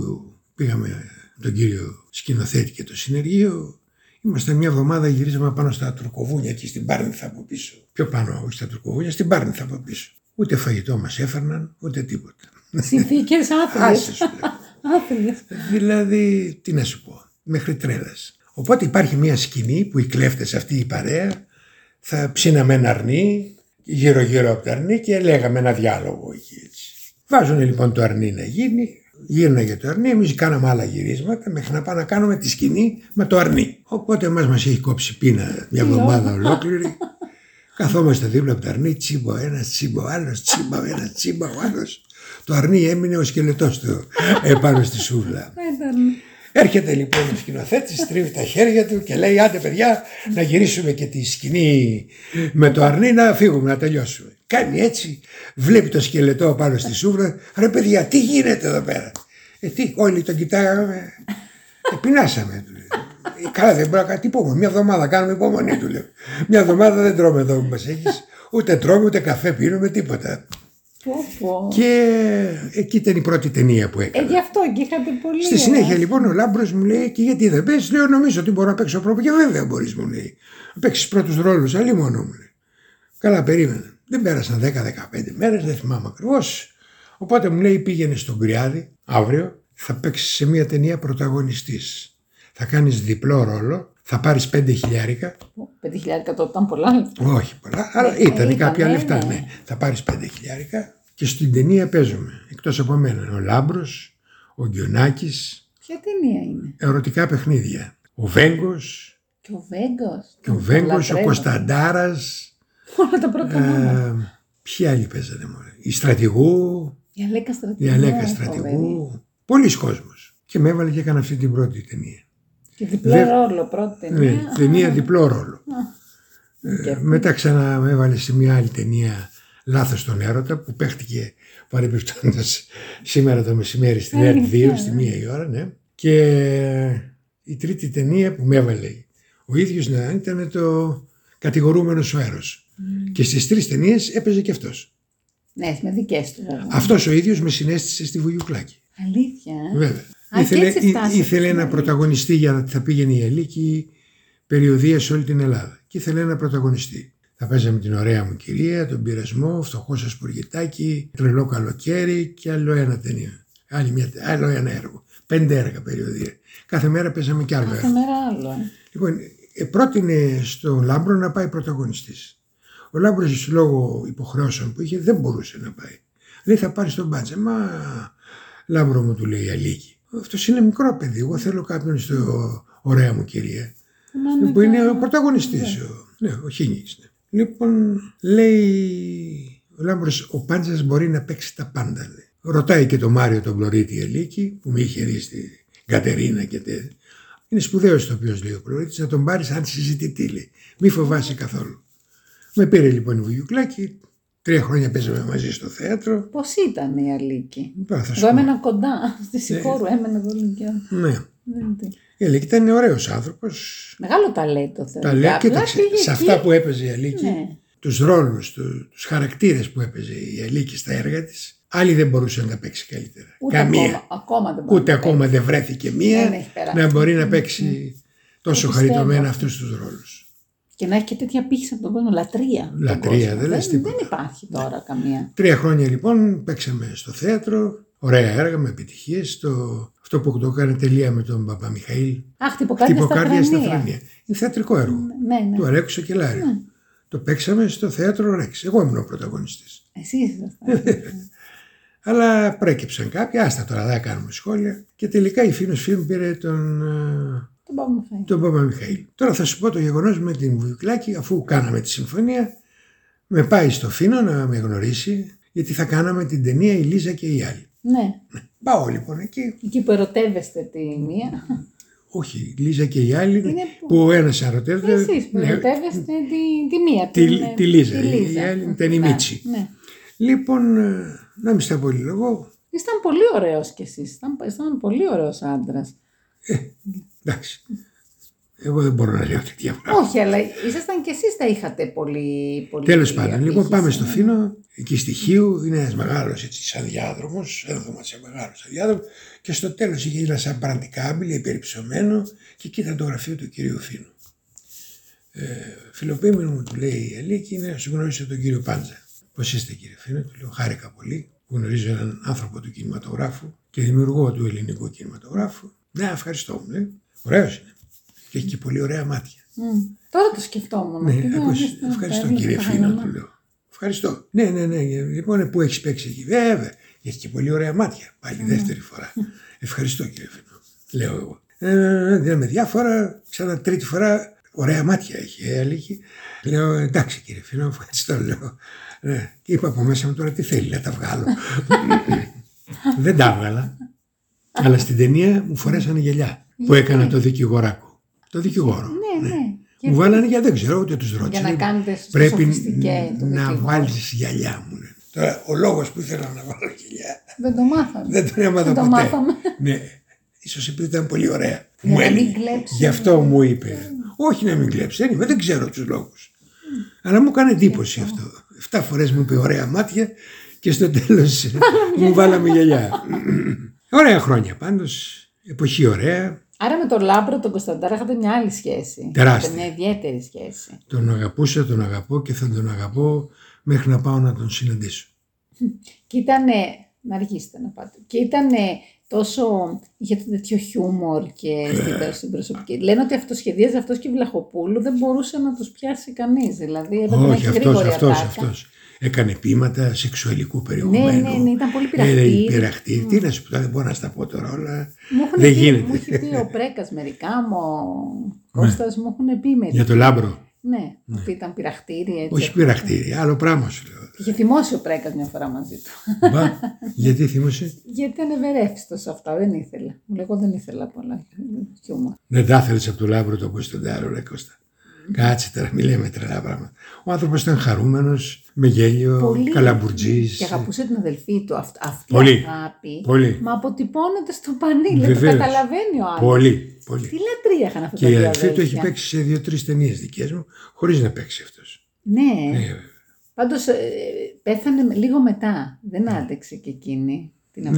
πήγαμε τον κύριο σκηνοθέτη και το συνεργείο, ήμασταν μια εβδομάδα, γυρίζαμε πάνω στα Τουρκοβούνια και στην Πάρνηθα από πίσω. Πιο πάνω, όχι στα Τουρκοβούνια, στην Πάρνηθα από πίσω. Ούτε φαγητό μας έφερναν, ούτε τίποτα. Συνθήκες άθλιες. Δηλαδή, τι να σου πω, μέχρι τρέλας. Οπότε υπάρχει μια σκηνή που οι κλέφτες, αυτή η παρέα, θα ψήναμε ένα αρνί γύρω-γύρω από το αρνί και λέγαμε ένα διάλογο εκεί, έτσι. Βάζουν λοιπόν το αρνί να γίνει, γύρναγε το αρνί, εμείς κάναμε άλλα γυρίσματα μέχρι να πάμε να κάνουμε τη σκηνή με το αρνί. Οπότε εμάς μας έχει κόψει πείνα μια εβδομάδα ολόκληρη. Καθόμαστε δίπλα από το αρνί, τσίμπο ένας, τσίμπο άλλος, τσίμπο ένας, τσίμπο άλλος. Το αρνί έμεινε ο σκελετός του επάνω στη σούβλα. Έρχεται λοιπόν ο σκηνοθέτης, τρίβει τα χέρια του και λέει «Άντε παιδιά, να γυρίσουμε και τη σκηνή με το αρνί, να φύγουμε, να τελειώσουμε». Κάνει έτσι, βλέπει το σκελετό πάνω στη σούβρα, «Ρε παιδιά, τι γίνεται εδώ πέρα?» Τι, όλοι τον κοιτάγαμε, πεινάσαμε. Καλά, δεν μπορώ να κάνω τίποτα. Μια εβδομάδα κάνουμε υπομονή, του λέω. Μια εβδομάδα δεν τρώμε εδώ που μας έχεις, ούτε τρώμε, ούτε καφέ πίνουμε, τίποτα. Και εκεί ήταν η πρώτη ταινία που έκανα. Γι' αυτό και είχατε πολύ. Στη συνέχεια λοιπόν ο Λάμπρος μου λέει: «Και γιατί δεν παίζεις?» Λέω: «Νομίζω ότι μπορώ να παίξω πρώτο». «Και βέβαια μπορείς», μου λέει. «Να παίξεις πρώτους ρόλους, αλλή μόνο», μου λέει. Καλά, περίμενα. Δεν πέρασαν 10-15 μέρες, δεν θυμάμαι ακριβώς. Οπότε μου λέει: «Πήγαινε στον Κρυάδη αύριο, θα παίξεις σε μια ταινία πρωταγωνιστής. Θα κάνεις διπλό ρόλο, θα πάρεις 5.000. 5.000 τότε ήταν πολλά. Όχι πολλά, αλλά ήταν κάποια λεφτά. Ναι. Θα πάρεις 5.000 και στην ταινία παίζουμε. Εκτός από μένα, ο Λάμπρος, ο Γκιονάκης. Ποια ταινία είναι? Ερωτικά παιχνίδια. Ο Βέγκος. Και ο Βέγκος. Και ο Βέγκος, ο Κωνσταντάρας. Όλα τα πρώτα μόνα. Ποιοι άλλοι παίζανε μόνο? Η Στρατηγού. Η Αλέκα Στρατηγού. Πολλοί κόσμος. Και με έβαλε και έκανα αυτή την πρώτη ταινία. Και διπλό ρόλο, πρώτη ταινία. Ναι, ταινία διπλό ρόλο. Μετά ξανά με έβαλε σε μια άλλη ταινία, Λάθος στον έρωτα, που παίχτηκε παρεμπιπτόντως σήμερα το μεσημέρι στην ΕΡΤ2, στη 1 η ώρα, ναι. Και η τρίτη ταινία που με έβαλε ο ίδιος να ήταν το Κατηγορούμενος ο Έρος. Και στις 3 ταινίες έπαιζε και αυτός. Ναι, με δικές του βέβαια. Αυτός ο ίδιος με συνέστησε στη Βουγιουκλάκι. Αλήθεια. Βέβαια. Ήθελε ένα πρωταγωνιστή για να θα πήγαινε η Αλίκη περιοδεία σε όλη την Ελλάδα. Και ήθελε ένα πρωταγωνιστή. Θα παίζαμε Την Ωραία Μου Κυρία, Τον Πειρασμό, Φτωχό Σας Πουργετάκι, Τρελό Καλοκαίρι και άλλο ένα ταινία. Άλλο ένα έργο. 5 έργα περιοδεία. Κάθε μέρα παίζαμε κι άλλο έργο. Κάθε μέρα άλλο. Λοιπόν, πρότεινε στον Λάμπρο να πάει πρωταγωνιστής. Ο Λάμπρος λόγω υποχρεώσεων που είχε δεν μπορούσε να πάει. Λέει, θα πάρει τον Πάντζα. Μα Λάμπρο μου, του λέει η Αλίκη, αυτός είναι μικρό παιδί. Εγώ θέλω κάποιον στο Ωραία Μου Κυρία. Μάνε που είναι ο πρωταγωνιστής. Ναι, ο Χίνης. Ναι. Λοιπόν, λέει ο Λάμπρος, ο Πάντζας μπορεί να παίξει τα πάντα. Λέει. Ρωτάει και τον Μάριο τον Πλωρίτη η Αλίκη, που με είχε δει στην Κατερίνα και τέτοια. Είναι σπουδαίος το οποίο λέει ο Πλωρίτης, να τον πάρει αν συζητητή, λέει. Μη φοβάσαι καθόλου. Με πήρε λοιπόν η Βουγιουκλάκη, 3 χρόνια παίζαμε μαζί στο θέατρο. Πώς ήταν η Αλίκη? Εγώ έμενα κοντά στη Σικόρου, έμενα εδώ λίγο. Ναι. Η Αλίκη ήταν ωραίος άνθρωπος. Μεγάλο ταλέντο. Σε αυτά που έπαιζε η Αλίκη, ναι. Τους ρόλους, τους χαρακτήρες που έπαιζε η Αλίκη στα έργα της, άλλη δεν μπορούσε να τα παίξει καλύτερα. Ούτε καμία. Ακόμα δεν βρέθηκε μία να μπορεί να παίξει τόσο χαριτωμένα αυτούς τους ρόλους. Και να έχει και τέτοια πύχη από τον κόσμο, λατρεία. Δεν υπάρχει τώρα καμία. 3 χρόνια λοιπόν παίξαμε στο θέατρο, ωραία έργα με επιτυχίες. Αυτό που το έκανε τελεία με τον Παπαμιχαήλ. Αχ, Χτυποκάρδια στα Φρανία. Είναι θεατρικό έργο. Ναι. Του Αλέκου Σακελλάρη. Ναι. Το παίξαμε στο θέατρο Ρέξ. Εγώ ήμουν ο πρωταγωνιστής. Εσύ ήσασταν. Αλλά προέκυψαν κάποιοι, άστα τώρα δεν κάνουμε σχόλια. Και τελικά η Φίνος Φιλμ πήρε τον Παπαμιχαήλ. Τώρα θα σου πω το γεγονός με την Βουγιουκλάκη, αφού κάναμε τη συμφωνία, με πάει στο Φίνο να με γνωρίσει, γιατί θα κάναμε την ταινία Η Λίζα και οι άλλοι. Ναι. Πάω λοιπόν εκεί. Εκεί που ερωτεύεστε τη μία. Όχι, η Λίζα και οι άλλοι είναι που ο ένας ερωτεύεται. Εσείς που ερωτεύεστε τη μία. Τη Λίζα. Η άλλη ήταν η Μίτσι. Ναι. Λοιπόν, να μην στα πολύ λόγω. Ήσταν πολύ ωραίος κι εσείς. Ήσταν πολύ ωραίος άντρας. Εντάξει. Εγώ δεν μπορώ να λέω τέτοια πράγματα. Όχι, αλλά ήσασταν κι εσείς τα είχατε πολύ. Τέλος πάντων, λοιπόν, πάμε στο Φίνο. Εκεί στη Χίου είναι ένας μεγάλος σαν διάδρομος. Ένα δωμάτιο μεγάλο σαν διάδρομο. Και στο τέλος είχε ένα σαν πραντικάμπιλ, υπερυψωμένο. Και εκεί ήταν το γραφείο του κυρίου Φίνου. Φιλοποιημένο μου, του λέει η Αλίκη, είναι να σου γνωρίσω τον κύριο Πάντζα. Πώς είστε, κύριε Φίνο? Του λέω, χάρηκα πολύ που γνωρίζω έναν άνθρωπο του κινηματογράφου και δημιουργό του ελληνικού κινηματογράφου. Ναι, ευχαριστώ. Ναι. Ωραίος είναι. Και έχει και πολύ ωραία μάτια. Τώρα το σκεφτόμουν. Ναι, ευχαριστώ κύριε Φίνο, του λέω. Ευχαριστώ. Ναι. Λοιπόν, που έχεις παίξει εκεί? Βέβαια. Και έχει και πολύ ωραία μάτια. Πάλι δεύτερη φορά. Ευχαριστώ κύριε Φίνο, λέω εγώ. Δεν με διάφορα. Ξανά τρίτη φορά. Ωραία μάτια έχει, Αλίκη. Λέω, εντάξει κύριε Φίνο, ευχαριστώ, λέω. Ναι. Και είπα από μέσα μου, τώρα τι θέλει να τα βγάλω? Δεν τα έβγαλα. Αλλά στην ταινία μου φορέσανε γυαλιά που έκανα το δικηγοράκο. Το δικηγόρο. Ναι. Μου βάλανε γυαλιά, δεν ξέρω, ούτε τους ρώτησα. Για να κάνετε σοφιστικέ. Πρέπει να βάλεις γυαλιά, μου λένε. Τώρα, ο λόγος που ήθελα να βάλω γυαλιά. Δεν το μάθαμε. Δεν το έμαθα ποτέ. Ναι. Ίσως επειδή ήταν πολύ ωραία. Γι' αυτό μου είπε. Όχι να μην κλέψει, δεν ξέρω τους λόγους. Αλλά μου έκανε εντύπωση αυτό. 7 φορές μου είπε ωραία μάτια και στο τέλος μου βάλαμε γυαλιά. Ωραία χρόνια πάντως, εποχή ωραία. Άρα με τον Λάμπρο, τον Κωνσταντάρα, είχατε μια άλλη σχέση. Τεράστια. Μια ιδιαίτερη σχέση. Τον αγαπούσα, τον αγαπώ και θα τον αγαπώ μέχρι να πάω να τον συναντήσω. Και ήτανε να αργήσετε να πάτε. Και ήταν τόσο, είχε τέτοιο χιούμορ και στην προσωπική. Λένε ότι αυτοσχεδίαζε αυτός και Βλαχοπούλου, δεν μπορούσε να τους πιάσει κανείς. Δηλαδή έπρεπε να έχει γρήγορη ατάκα. Έκανε ποίηματα σεξουαλικού περιεχομένου. Ναι, ήταν πολύ πειραχτή. Τι να σου πω, δεν μπορώ να στα πω τώρα όλα. Δεν γίνεται. Μου έχει πει ο Πρέκας μερικά, ο Κώστας μου έχουν πει μερικά. Για το Λάμπρο. Ναι, ότι ήταν πειραχτήρι. Όχι πειραχτήρι, άλλο πράγμα σου λέω. Και θυμόσαι ο Πρέκας μια φορά μαζί του. Μπα, γιατί θυμόσαι? Γιατί ήταν ευερεύστο σε αυτά, δεν ήθελε. Μου λέει: εγώ δεν ήθελα πολλά. Δεν τα ήθελε από το Λάμπρο το Κωνσταντάρο, λέει Κώστα. Κάτσε τώρα, μη λέμε τρελά πράγματα. Ο άνθρωπος ήταν χαρούμενος, με γέλιο, καλαμπουρτζής. Και αγαπούσε την αδελφή του. Αυτή η αγάπη. Πολύ. Μα αποτυπώνεται στο πανί. Δεν το καταλαβαίνει ο άλλος. Πολύ, πολύ. Τι λατρεία είχαν αυτά τα δύο. Και η αδελφή του έχει παίξει σε 2-3 ταινίες δικές μου, χωρίς να παίξει αυτός. Ναι. Πάντως πέθανε λίγο μετά. Δεν άντεξε και εκείνη την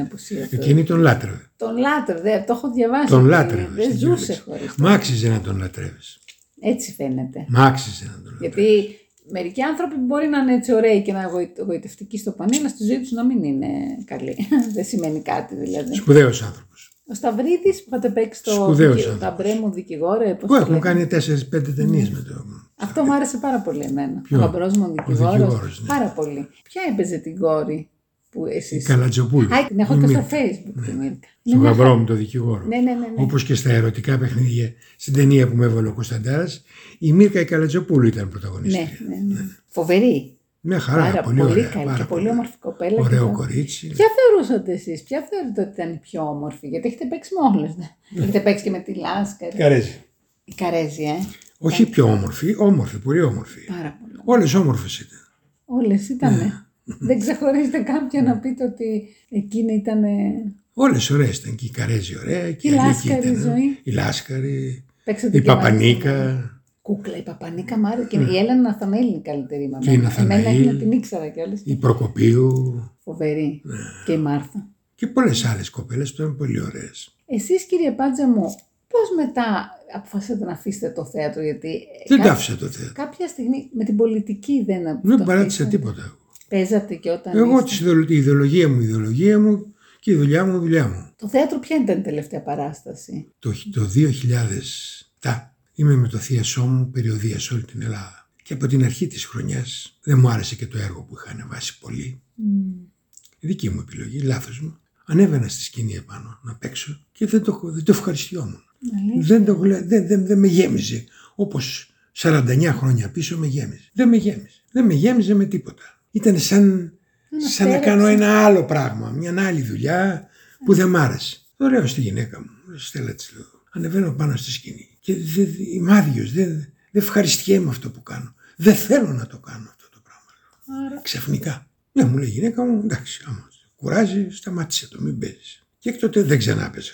απουσία του. Εκείνη τον λάτρευε. Τον λάτρευε, το έχω διαβάσει. Τον λάτρευε. Δεν ζούσε χωρίς. Μ' άξιζε να τον λατρεύεις. Έτσι φαίνεται. Μ' άξιζε να το λέω. Γιατί μερικοί άνθρωποι μπορεί να είναι έτσι ωραίοι και να γοητευτικοί στο πανί, αλλά στη ζωή του να μην είναι καλή. Δεν σημαίνει κάτι δηλαδή. Σπουδαίος άνθρωπος. Ο Σταυρίδης που θα παίξει στο Αντρέ μου δικηγόρο. Που έχουν κάνει 4-5 ταινίες με το. Αυτό μου άρεσε πάρα πολύ εμένα. Ο Λαμπρός μου δικηγόρος. Πάρα πολύ. Ποια έπαιζε την κόρη που εσείς? Η Καλατζοπούλη. Την έχω και στο Facebook τη Μίρκα. Στον Λαμπρό μου το δικηγόρο. Ναι. Όπως και στα ερωτικά παιχνίδια, στην ταινία που με έβαλε ο Κωνσταντάρας, η Μίρκα η Καλατζοπούλου ήταν πρωταγωνίστρια. Ναι. Φοβερή. Μια χαρά. Άρα, πολύ καλή και πολύ όμορφη κοπέλα. Ωραίο κορίτσι. Ποια θεωρούσατε εσείς, ποια θεωρείτε ότι ήταν η πιο όμορφη? Γιατί έχετε παίξει με όλες. Έχετε παίξει και με τη Λάσκα. Η Καρέζη. Όχι πιο όμορφη, όμορφη, πολύ όμορφη. Όλες όμορφες ήταν. Όλες ήτανε. Δεν ξεχωρίζετε κάποια να πείτε ότι εκείνη ήταν? Όλες ωραίες ήταν, και η Καρέζη ωραία, και η Λάσκαρη ήταν, η Λάσκαρη, η Παπανίκα. Κούκλα, η Παπανίκα Μάριο και η Έλενα Ναθαναήλ είναι η καλύτερη μαμά. Και η Ναθαναήλ, να την ήξερα κιόλας. Η Προκοπίου. Φοβερή. Και η Μάρθα. Και πολλές άλλες κοπέλες που ήταν πολύ ωραίες. Εσείς κύριε Πάντζα μου, πώς μετά αποφασίσατε να αφήσετε το θέατρο? Γιατί δεν τα άφησα το θέατρο. Κάποια στιγμή με την πολιτική δεν παράτησα τίποτα. Παίζατε και όταν. Εγώ η ιδεολογία μου, και η δουλειά μου, Το θέατρο ποια ήταν η τελευταία παράσταση? Το 2000 είμαι με το θείασό μου περιοδεία σε όλη την Ελλάδα. Και από την αρχή της χρονιάς δεν μου άρεσε και το έργο που είχα ανεβάσει πολύ. Η δική μου επιλογή, λάθος μου. Ανέβαινα στη σκηνή επάνω να παίξω και δεν το ευχαριστιόμουν. Δεν με γέμιζε. Όπως 49 χρόνια πίσω με γέμιζε. Δεν με γέμιζε με τίποτα. Ήταν σαν να κάνω ένα άλλο πράγμα, μια άλλη δουλειά που δεν μ' άρεσε. Το λέω στη γυναίκα μου, Στέλλα, της λέω, ανεβαίνω πάνω στη σκηνή και είμαι άδειος, δεν ευχαριστιέμαι αυτό που κάνω. Δεν θέλω να το κάνω αυτό το πράγμα. Άρα. Ξαφνικά. Ναι, μου λέει η γυναίκα μου, εντάξει, άμα κουράζει, σταμάτησε το, μην παίζεις. Και έκτοτε δεν ξανάπαιξα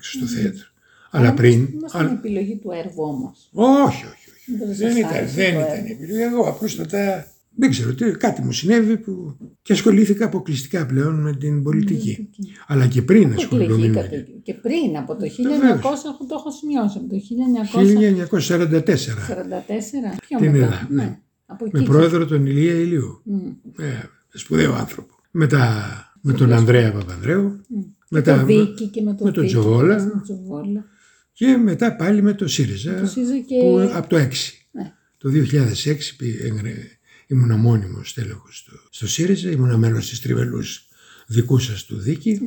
στο θέατρο. Αλλά πριν. Ήταν η επιλογή του έργου όμως. Όχι. Δεν ήταν η επιλογή. Εγώ απλούστατα. Δεν ξέρω τι, κάτι μου συνέβη που και ασχολήθηκα αποκλειστικά πλέον με την πολιτική. Αλλά και πριν ασχολούμαι. Και πριν, από το 1900, το έχω σημειώσει, από το 1944. 1944. Πιο την μετά. Ναι. Με πρόεδρο τον Ηλία Ηλίου. Σπουδαίο άνθρωπο. Μετά με τον Ανδρέα Παπανδρέου. Μετά το Δίκη και με τον Τζοβόλα. Και μετά πάλι με το ΣΥΡΙΖΑ. Από το 2006. Το 2006 ήμουνα μόνιμος τέλεχος στο ΣΥΡΙΖΑ, ήμουνα μέλος της τριβελούς δικού σας του Δίκη,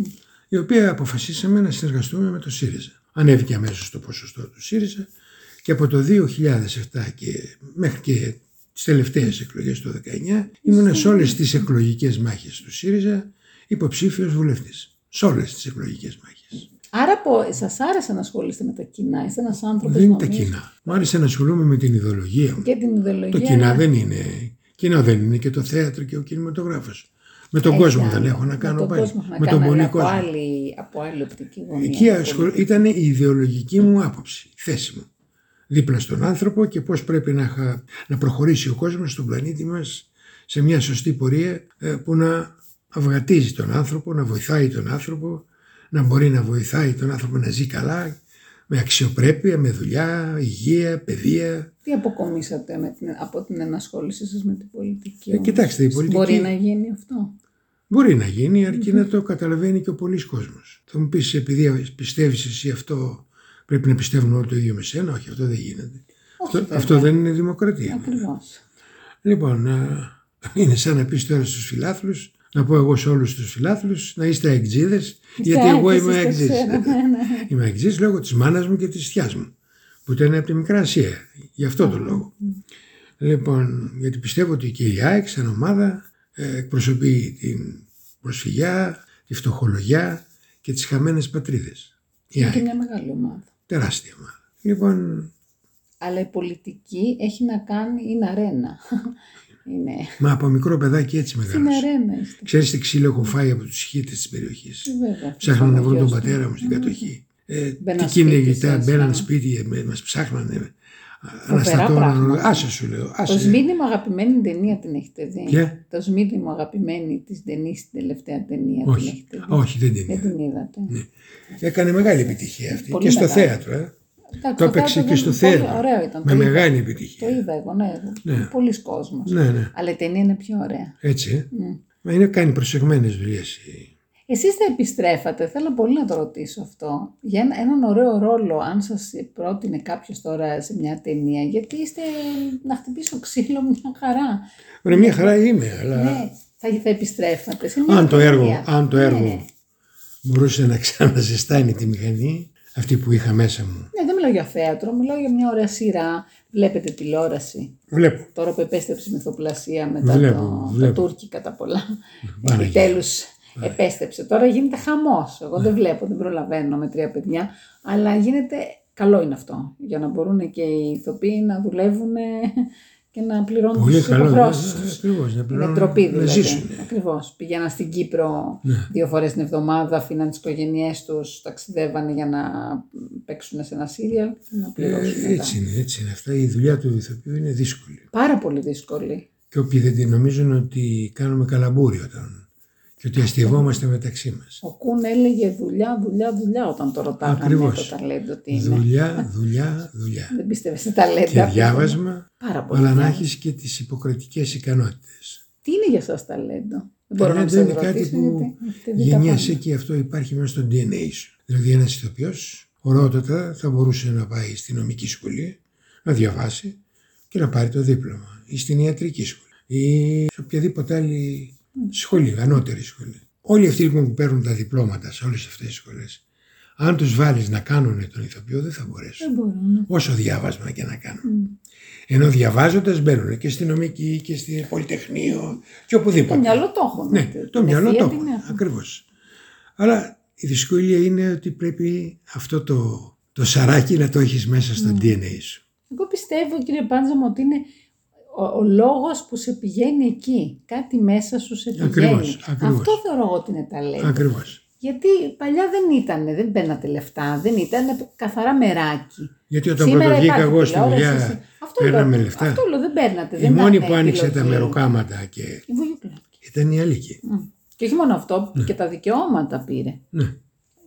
η οποία αποφασίσαμε να συνεργαστούμε με το ΣΥΡΙΖΑ. Ανέβηκε αμέσως το ποσοστό του ΣΥΡΙΖΑ και από το 2007 και μέχρι και τις τελευταίες εκλογές το 2019 ήμουνα σε όλες τις εκλογικές μάχες του ΣΥΡΙΖΑ υποψήφιος βουλευτής. Σε όλες τις εκλογικές μάχες. Άρα σας άρεσε να ασχολείστε με τα κοινά, είστε ένας άνθρωπος? Δεν είναι τα κοινά. Μου άρεσε να ασχολούμαι με την ιδεολογία μου. Και την ιδεολογία. Το κοινά δεν είναι. Κοινό δεν είναι και το θέατρο και ο κινηματογράφος. Με τον κόσμο δεν έχω να κάνω πάλι. Με τον πολύ κόσμο. Από άλλη οπτική γωνία. Εκεί ήταν η ιδεολογική μου άποψη, η θέση μου. Δίπλα στον άνθρωπο και πώς πρέπει να προχωρήσει ο κόσμος στον πλανήτη μας σε μια σωστή πορεία που να αυγατίζει τον άνθρωπο, να βοηθάει τον άνθρωπο, να μπορεί να βοηθάει τον άνθρωπο να ζει καλά. Με αξιοπρέπεια, με δουλειά, υγεία, παιδεία. Τι αποκομίσατε από την ενασχόλησή σας με την πολιτική όμως? Κοιτάξτε, η πολιτική. Μπορεί να γίνει αυτό? Μπορεί να γίνει, αρκεί να το καταλαβαίνει και ο πολλής κόσμος. Θα μου πεις, επειδή πιστεύεις εσύ αυτό, πρέπει να πιστεύουν όλοι το ίδιο με σένα. Όχι, αυτό δεν γίνεται. Όχι, αυτό δεν είναι δημοκρατία. Ακριβώς. Λοιπόν, είναι σαν να πεις τώρα στους φιλάθλους, να πω εγώ σε όλους τους φιλάθλους, να είστε αεξίδες, γιατί εγώ είμαι αεξίδες. Είμαι αεξίδες λόγω της μάνας μου και της θειάς μου, που ήταν από τη Μικρά Ασία. Γι' αυτό τον λόγο. Λοιπόν, γιατί πιστεύω ότι και η ΑΕΚ σαν ομάδα εκπροσωπεί την προσφυγιά, τη φτωχολογιά και τις χαμένες πατρίδες. Είναι μια μεγάλη ομάδα. Τεράστια ομάδα. Λοιπόν, αλλά η πολιτική έχει να κάνει, είναι αρένα. Είναι. Μα από μικρό παιδάκι έτσι μεγάλωσα. Είναι αρένα. Ξέρεις τι ξύλο έχω φάει από τους χίτες της περιοχής. Ψάχναν να βρουν τον πατέρα μου στην κατοχή. Τι κυνηγητά, μπαίναν σπίτι, μας ψάχνανε. Αναστατώναν. Άσε σου λέω. Άσε. Το Σμήνιμο αγαπημένη ταινία την έχετε δει? Το Σμήνιμο αγαπημένη της ταινής, την τελευταία ταινία την έχετε δει? Όχι, δεν την είδατε. Έκανε μεγάλη επιτυχία αυτή και στο θέατρο. Το έπαιξε και στο θέατρο. Με μεγάλη επιτυχία. Το είδα εγώ, ναι. Πολλοί κόσμος. Αλλά η ταινία είναι πιο ωραία. Έτσι. Μα είναι, κάνει προσεγμένες δουλειές. Εσείς θα επιστρέφατε, θέλω πολύ να το ρωτήσω αυτό, για έναν ωραίο ρόλο, αν σας πρότεινε κάποιος τώρα σε μια ταινία, γιατί είστε να χτυπήσω ξύλο μια χαρά. Ωραία, μια χαρά είμαι, αλλά... Ναι, θα επιστρέφατε σε μια αν το έργο μπορούσε να ξαναζεστάνει τη μηχανή, αυτή που είχα μέσα μου. Ναι, δεν μιλάω για θέατρο, μιλάω για μια ωραία σειρά. Βλέπετε τηλεόραση? Βλέπω. Τώρα που επέστρεψε η μυθοπλασία μετά το Τούρκι κατά πολλά. Επιτέλους. Επέστρεψε. Τώρα γίνεται χαμός. Εγώ δεν βλέπω, δεν προλαβαίνω με τρία παιδιά, αλλά γίνεται, καλό είναι αυτό. Για να μπορούν και οι ηθοποιοί να δουλεύουν και να πληρώνουν τις υποχρεώσεις τους. Με τροπή δηλαδή. Ακριβώς. Πήγαιναν στην Κύπρο 2 φορές την εβδομάδα, αφήναν τις οικογένειές τους, ταξιδεύανε για να παίξουν σε ένα σύριαλ. Έτσι είναι. Αυτά η δουλειά του ηθοποιού είναι δύσκολη. Πάρα πολύ δύσκολη. Και όποιοι δεν την νομίζουν ότι κάνουμε καλαμπούρι όταν. Και ότι αστευόμαστε μεταξύ μας. Ο Κούν έλεγε δουλειά όταν το ρωτάγανε. Ακριβώς. Το ταλέντο τι είναι. Δουλειά. Δεν πίστευε σε ταλέντα. Και διάβασμα, αλλά να έχεις και τις υποκριτικές ικανότητες. Τι είναι για σας ταλέντο? Ταλέντο είναι κάτι που γεννιέσαι και αυτό υπάρχει μέσα στο DNA σου. Δηλαδή ένας ηθοποιός ορότατα θα μπορούσε να πάει στη νομική σχολή, να διαβάσει και να πάρει το δίπλωμα. Ή στην ιατρική σχολή. Ή σε οποιαδήποτε άλλη σχολή, ανώτερη σχολή. Όλοι αυτοί λοιπόν που παίρνουν τα διπλώματα σε όλες αυτές τις σχολές, αν τους βάλεις να κάνουν τον ηθοποιό, δεν θα μπορέσουν. Όσο διάβασμα και να κάνουν. Ενώ διαβάζοντας μπαίνουν και στη νομική και στη πολυτεχνείο και οπουδήποτε. Το μυαλό το έχουν. Ναι, το μυαλό το έχουν. Ακριβώς. Αλλά η δυσκολία είναι ότι πρέπει αυτό το σαράκι να το έχεις μέσα στο DNA σου. Εγώ πιστεύω, κύριε Πάντζα, ότι είναι ο λόγος που σε πηγαίνει εκεί, κάτι μέσα σου σε πηγαίνει. Ακριβώς. Αυτό θεωρώ εγώ ότι είναι ταλέντο. Ακριβώς. Γιατί παλιά δεν παίρνατε λεφτά, δεν ήταν καθαρά μεράκι. Γιατί όταν πρώτα βγήκα εγώ στη δουλειά, παίρναμε λεφτά. Αυτό όλο δεν παίρνατε. Η μόνη που άνοιξε τα μεροκάματα και. Η Βουγιουκλάκι. Ήταν η Αλίκη. Και όχι μόνο αυτό, και τα δικαιώματα πήρε. Ναι.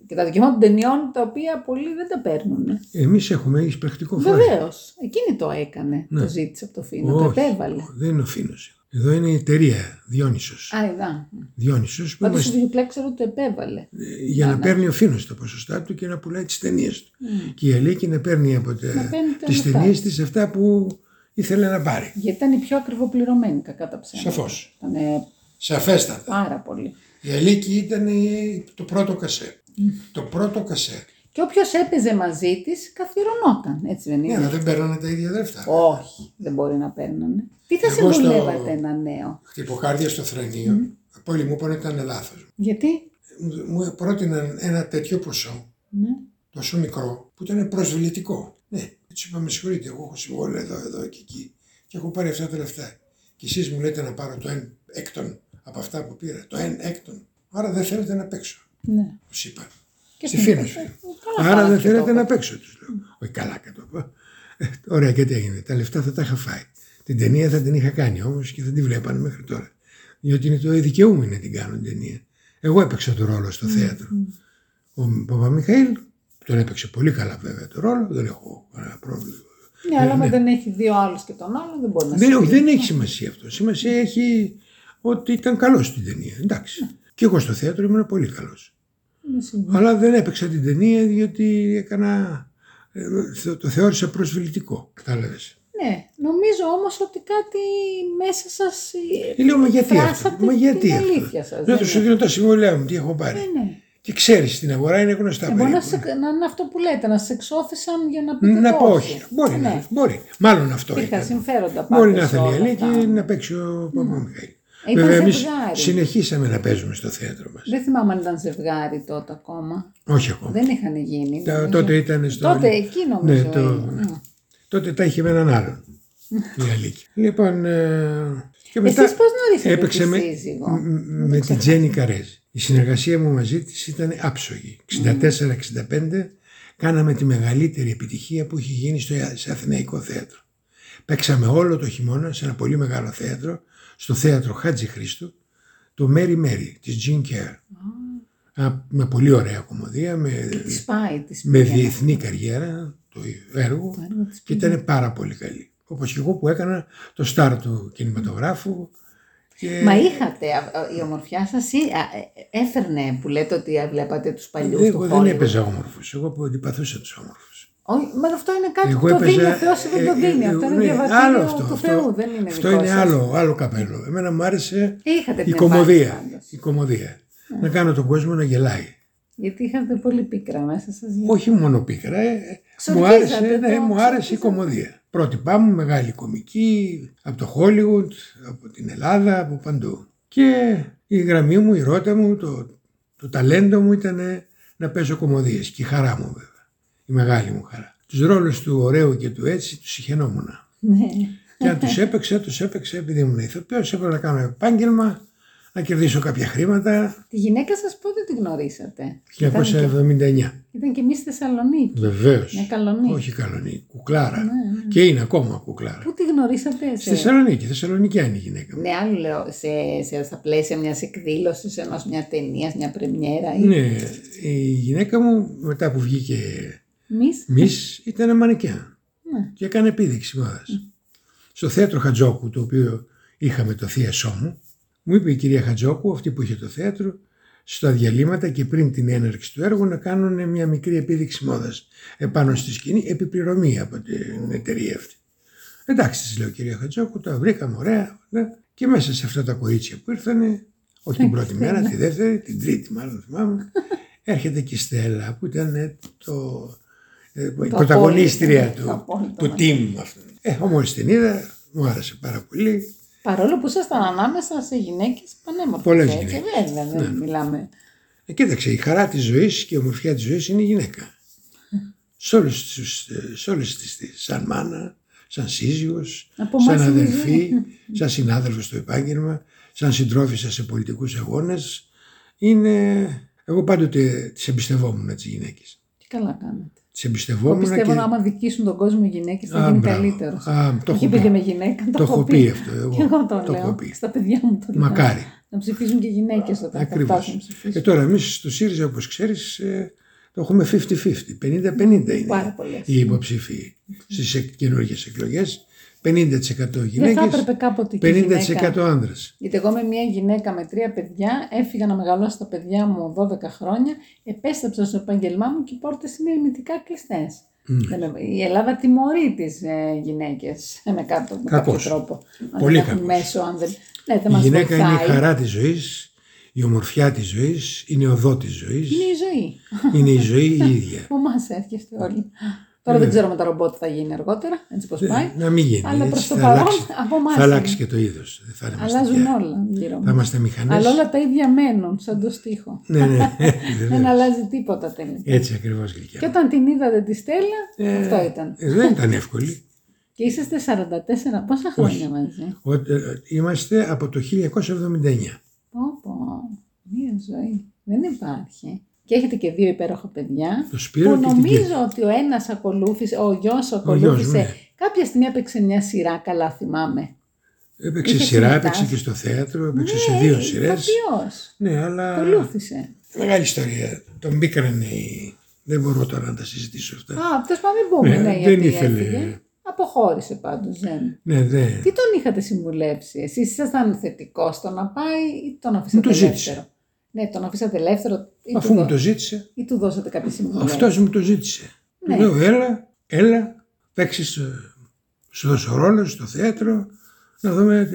Και τα δικαιώματα των ταινιών, τα οποία πολλοί δεν τα παίρνουν. Εμείς έχουμε πρακτικό φόρο. Βεβαίως. Εκείνη το έκανε. Ναι. Το ζήτησε από το Φίνο. Το επέβαλε. Δεν είναι ο Φίνος. Εδώ είναι η εταιρεία Διόνυσος. Άιδα. Διόνυσος. Πάντως στο Βουγιουκλάκι ξέρω ότι το επέβαλε. Για να παίρνει ο Φίνος τα ποσοστά του και να πουλάει τις ταινίες του. Και η Αλίκη να παίρνει από τις ταινίες της αυτά που ήθελε να πάρει. Γιατί ήταν η πιο ακριβοπληρωμένη, κακά τα ψέματα. Σαφώς. Σαφέστατα. Πάρα πολύ. Η Αλίκη ήταν το πρώτο κασέ. Το πρώτο κασέ. Και όποιος έπαιζε μαζί της καθιερωνόταν, έτσι δεν είναι? Ναι, αλλά δεν παίρνανε τα ίδια λεφτά. Όχι, δεν μπορεί να παίρνανε. Τι θα συμβουλεύατε ένα νέο? Χτυποχάρδια στο θρανείο. Πολλοί μου είπαν ότι ήταν λάθος. Γιατί? Μου πρότειναν ένα τέτοιο ποσό, τόσο μικρό, που ήταν προσβλητικό. Ναι, έτσι είπα, με συγχωρείτε, εγώ έχω συμβόλαιο εδώ και εκεί και έχω πάρει αυτά τα λεφτά. Και εσείς μου λέτε να πάρω το 1/6 από αυτά που πήρα. Το 1/6. Άρα δεν θέλετε να παίξω. Ναι. Τους είπα. Στη Φίνος. Άρα δεν θέλετε να παίξω, τους λέω. Όχι, καλά και το πω. Ωραία, και τι έγινε? Τα λεφτά θα τα είχα φάει. Την ταινία θα την είχα κάνει όμως και θα την βλέπανε μέχρι τώρα. Διότι είναι το δικαιούμενο να την κάνω την ταινία. Εγώ έπαιξα το ρόλο στο θέατρο. Ο Παπαμιχαήλ τον έπαιξε πολύ καλά, βέβαια, το ρόλο. Δεν έχω κανένα πρόβλημα. Ναι, αλλά δεν έχει δύο άλλους και τον άλλο, δεν μπορεί να συμβεί. Δεν έχει σημασία αυτό. Σημασία έχει ότι ήταν καλός στην ταινία. Εντάξει. Και εγώ στο θέατρο ήμουν πολύ καλός. Αλλά δεν έπαιξα την ταινία διότι έκανα... το θεώρησα προσβλητικό. Κατάλαβες. Ναι. Νομίζω όμως ότι κάτι μέσα σας... Λέω, μα γιατί αυτό. Μα γιατί την αλήθεια σας. Ναι, του σου δίνω τα συμβολιά μου, τι έχω πάρει. Ναι. Και ξέρεις, στην αγορά είναι γνωστά μπορεί να είναι αυτό που λέτε, να σε εξώθησαν για να πείτε να πω όχι. Μπορεί, ναι. Μπορεί. Μάλλον αυτό ήταν. Συμφέροντα μπορεί να θέλει η Αλίκη να παίξει ο Παπαμιχαήλ. Βέβαια, εμείς συνεχίσαμε να παίζουμε στο θέατρο μας. Δεν θυμάμαι αν ήταν ζευγάρι τότε ακόμα. Όχι ακόμα. Δεν είχαν γίνει. Τότε ήταν στο... Τότε εκεί νομίζω. Ναι, τότε τα είχε με έναν άλλον η Αλίκη. Λοιπόν... Και μετά εσείς πώς έπαιξε με την Τζέννη Καρέζη. Η συνεργασία μου μαζί της ήταν άψογη. 64-65 κάναμε τη μεγαλύτερη επιτυχία που είχε γίνει στο Αθηναϊκό Θέατρο. Παίξαμε όλο το χειμώνα σε ένα πολύ μεγάλο θέατρο, στο θέατρο Χάτζη Χρήστου, το Μέρι Μέρι της Jean Care. Με πολύ ωραία κομμωδία, με διεθνή καριέρα το έργο και ήταν πάρα πολύ καλή. Όπως και εγώ που έκανα το στάρ του κινηματογράφου. Και... Μα είχατε, η ομορφιά σας έφερνε που λέτε ότι βλέπατε τους παλιούς του χώρου. Εγώ δεν έπαιζα όμορφους, εγώ που αντιπαθούσα τους όμορφους. Μα αυτό είναι κάτι εγώ που το δίνει ο Θεός ή δεν το δίνει. Αυτό είναι διαβατήριο του Θεού, δεν είναι δικό σας. Αυτό είναι άλλο καπέλο. Εμένα μου άρεσε η κομμωδία. Να κάνω τον κόσμο να γελάει. Γιατί είχατε πολύ πίκρα μέσα σας. Όχι μόνο πίκρα, μου άρεσε η κομμωδία. Πρότυπά μου, μεγάλη κομική, από το Hollywood, από την Ελλάδα, από παντού. Και η γραμμή μου, η ρότα μου, το ταλέντο μου ήταν να παίζω κομμωδίες. Και η χαρά μου βέβαια, η μεγάλη μου χαρά. Τους ρόλους του ωραίου και του έτσι τους συχαινόμουνα. Ναι. Και αν τους έπαιξα επειδή ήμουν ηθοποιός, έπρεπε να κάνω επάγγελμα, να κερδίσω κάποια χρήματα. Τη γυναίκα σας πότε τη γνωρίσατε? 1979. Ήταν και εμείς στη Θεσσαλονίκη. Βεβαίως. Όχι Καλονίκη, κουκλάρα. Ναι. Και είναι ακόμα κουκλάρα. Πού τη γνωρίσατε εσείς? Στη Θεσσαλονίκη, Θεσσαλονικιάνη η γυναίκα μου. Ναι, άλλο λέω, στα πλαίσια μιας εκδήλωσης, μια ταινίας, μια πρεμιέρα. Ή... Ναι, η γυναίκα μου μετά που βγήκε Μις ήταν μανικιά. Ναι. Και έκανε επίδειξη μόδας. Ναι. Στο θέατρο Χατζόκου, το οποίο είχαμε το θίασό μου. Μου είπε η κυρία Χατζόκου, αυτή που είχε το θέατρο, στα διαλύματα και πριν την έναρξη του έργου να κάνουν μια μικρή επίδειξη μόδας επάνω στη σκηνή, επιπληρωμή από την εταιρεία αυτή. Εντάξει, της λέω, κυρία Χατζόκου, τα βρήκαμε ωραία. Ναι. Και μέσα σε αυτά τα κορίτσια που ήρθανε, όχι την πρώτη μέρα, τη δεύτερη, την τρίτη μάλλον θυμάμαι, έρχεται και η Στέλλα που ήταν η πρωταγωνίστρια του team αυτού. Όμως την είδα, μου άρεσε πάρα πολύ. Παρόλο που ήσασταν ανάμεσα σε γυναίκες πανέμορφες. Πολλές γυναίκες. Δεν μιλάμε. Κοίταξε, η χαρά της ζωής και η ομορφιά της ζωής είναι η γυναίκα. Σε όλες τις, σαν μάνα, σαν σύζυγος, σαν αδελφή, σαν συνάδελφο στο επάγγελμα, σαν συντρόφισσα σε πολιτικούς αγώνες. Είναι... Εγώ πάντοτε τις εμπιστευόμουν τις γυναίκες. Και καλά κάνετε. Πιστεύω να άμα δικήσουν τον κόσμο οι γυναίκες θα γίνει καλύτερο. Όχι επειδή με γυναίκα, το έχω πει αυτό. Εγώ το λέω στα παιδιά μου. Το μακάρι. Να ψηφίζουν και γυναίκες όταν θα φτάσουν. Και τώρα εμείς στο ΣΥΡΙΖΑ, όπως ξέρεις, το έχουμε 50-50. 50-50 είναι οι υποψήφοι στις καινούργιες εκλογές. 50% γυναίκες, 50% άνδρες. Γιατί εγώ με μια γυναίκα με 3 παιδιά έφυγα να μεγαλώσω τα παιδιά μου 12 χρόνια, επέστρεψα στο επάγγελμά μου και οι πόρτες είναι ερμητικά κλειστές. Mm. Η Ελλάδα τιμωρεί τις γυναίκες με κάποιο τρόπο. Πολύ κακώς. Μέσω, αν δεν... η γυναίκα βοηθάει. Είναι η χαρά της ζωής, η ομορφιά της ζωής, η νεοδό της ζωής. Είναι η ζωή. Είναι η ζωή η ίδια. Που μας έρχεστε όλοι. Τώρα δεν ξέρουμε τα ρομπότ θα γίνει αργότερα, έτσι πως πάει. Να μην γίνει. Αλλά προς το παρόν από εμάς. Θα αλλάξει και το είδος. Αλλάζουν όλα γύρω μας. Θα είμαστε μηχανές. Αλλά όλα τα ίδια μένουν, σαν το στίχο. Ναι. Δεν αλλάζει τίποτα τελικά. Έτσι ακριβώς, Γλυκιά. Και όταν την είδατε τη Στέλλα, αυτό ήταν. Δεν ήταν εύκολη. Και είσαστε 44, πόσα χρόνια μαζί? Είμαστε από το 1979. Μία ζωή. Δεν υπάρχει. Και έχετε και 2 υπέροχα παιδιά. Το Σπύρο που νομίζω ότι ο ένας ακολούθησε, ο γιος ακολούθησε. Κάποια στιγμή έπαιξε μια σειρά, καλά θυμάμαι. Έπαιξε σειρά, έπαιξε και στο θέατρο, έπαιξε σε 2 σειρές. Ναι, αλλά. Ακολούθησε. Μεγάλη ιστορία. Τον μπήκανε. Δεν μπορώ τώρα να τα συζητήσω αυτά. Τέλος πάντων, δεν μπορούμε. Δεν ήθελε. Αποχώρησε πάντως. Ναι. Τι τον είχατε συμβουλεύσει? Εσείς ήσασταν θετικό στο να πάει ή τον αφήσατε ελεύθερο? Ναι, τον αφήσατε ελεύθερο. Αφού μου το ζήτησε. Ή του δώσατε κάποια συμβουλή? Αυτός μου το ζήτησε. Ναι. Του λέω έλα, παίξεις στο δοσορόλο, στο θέατρο, να δούμε.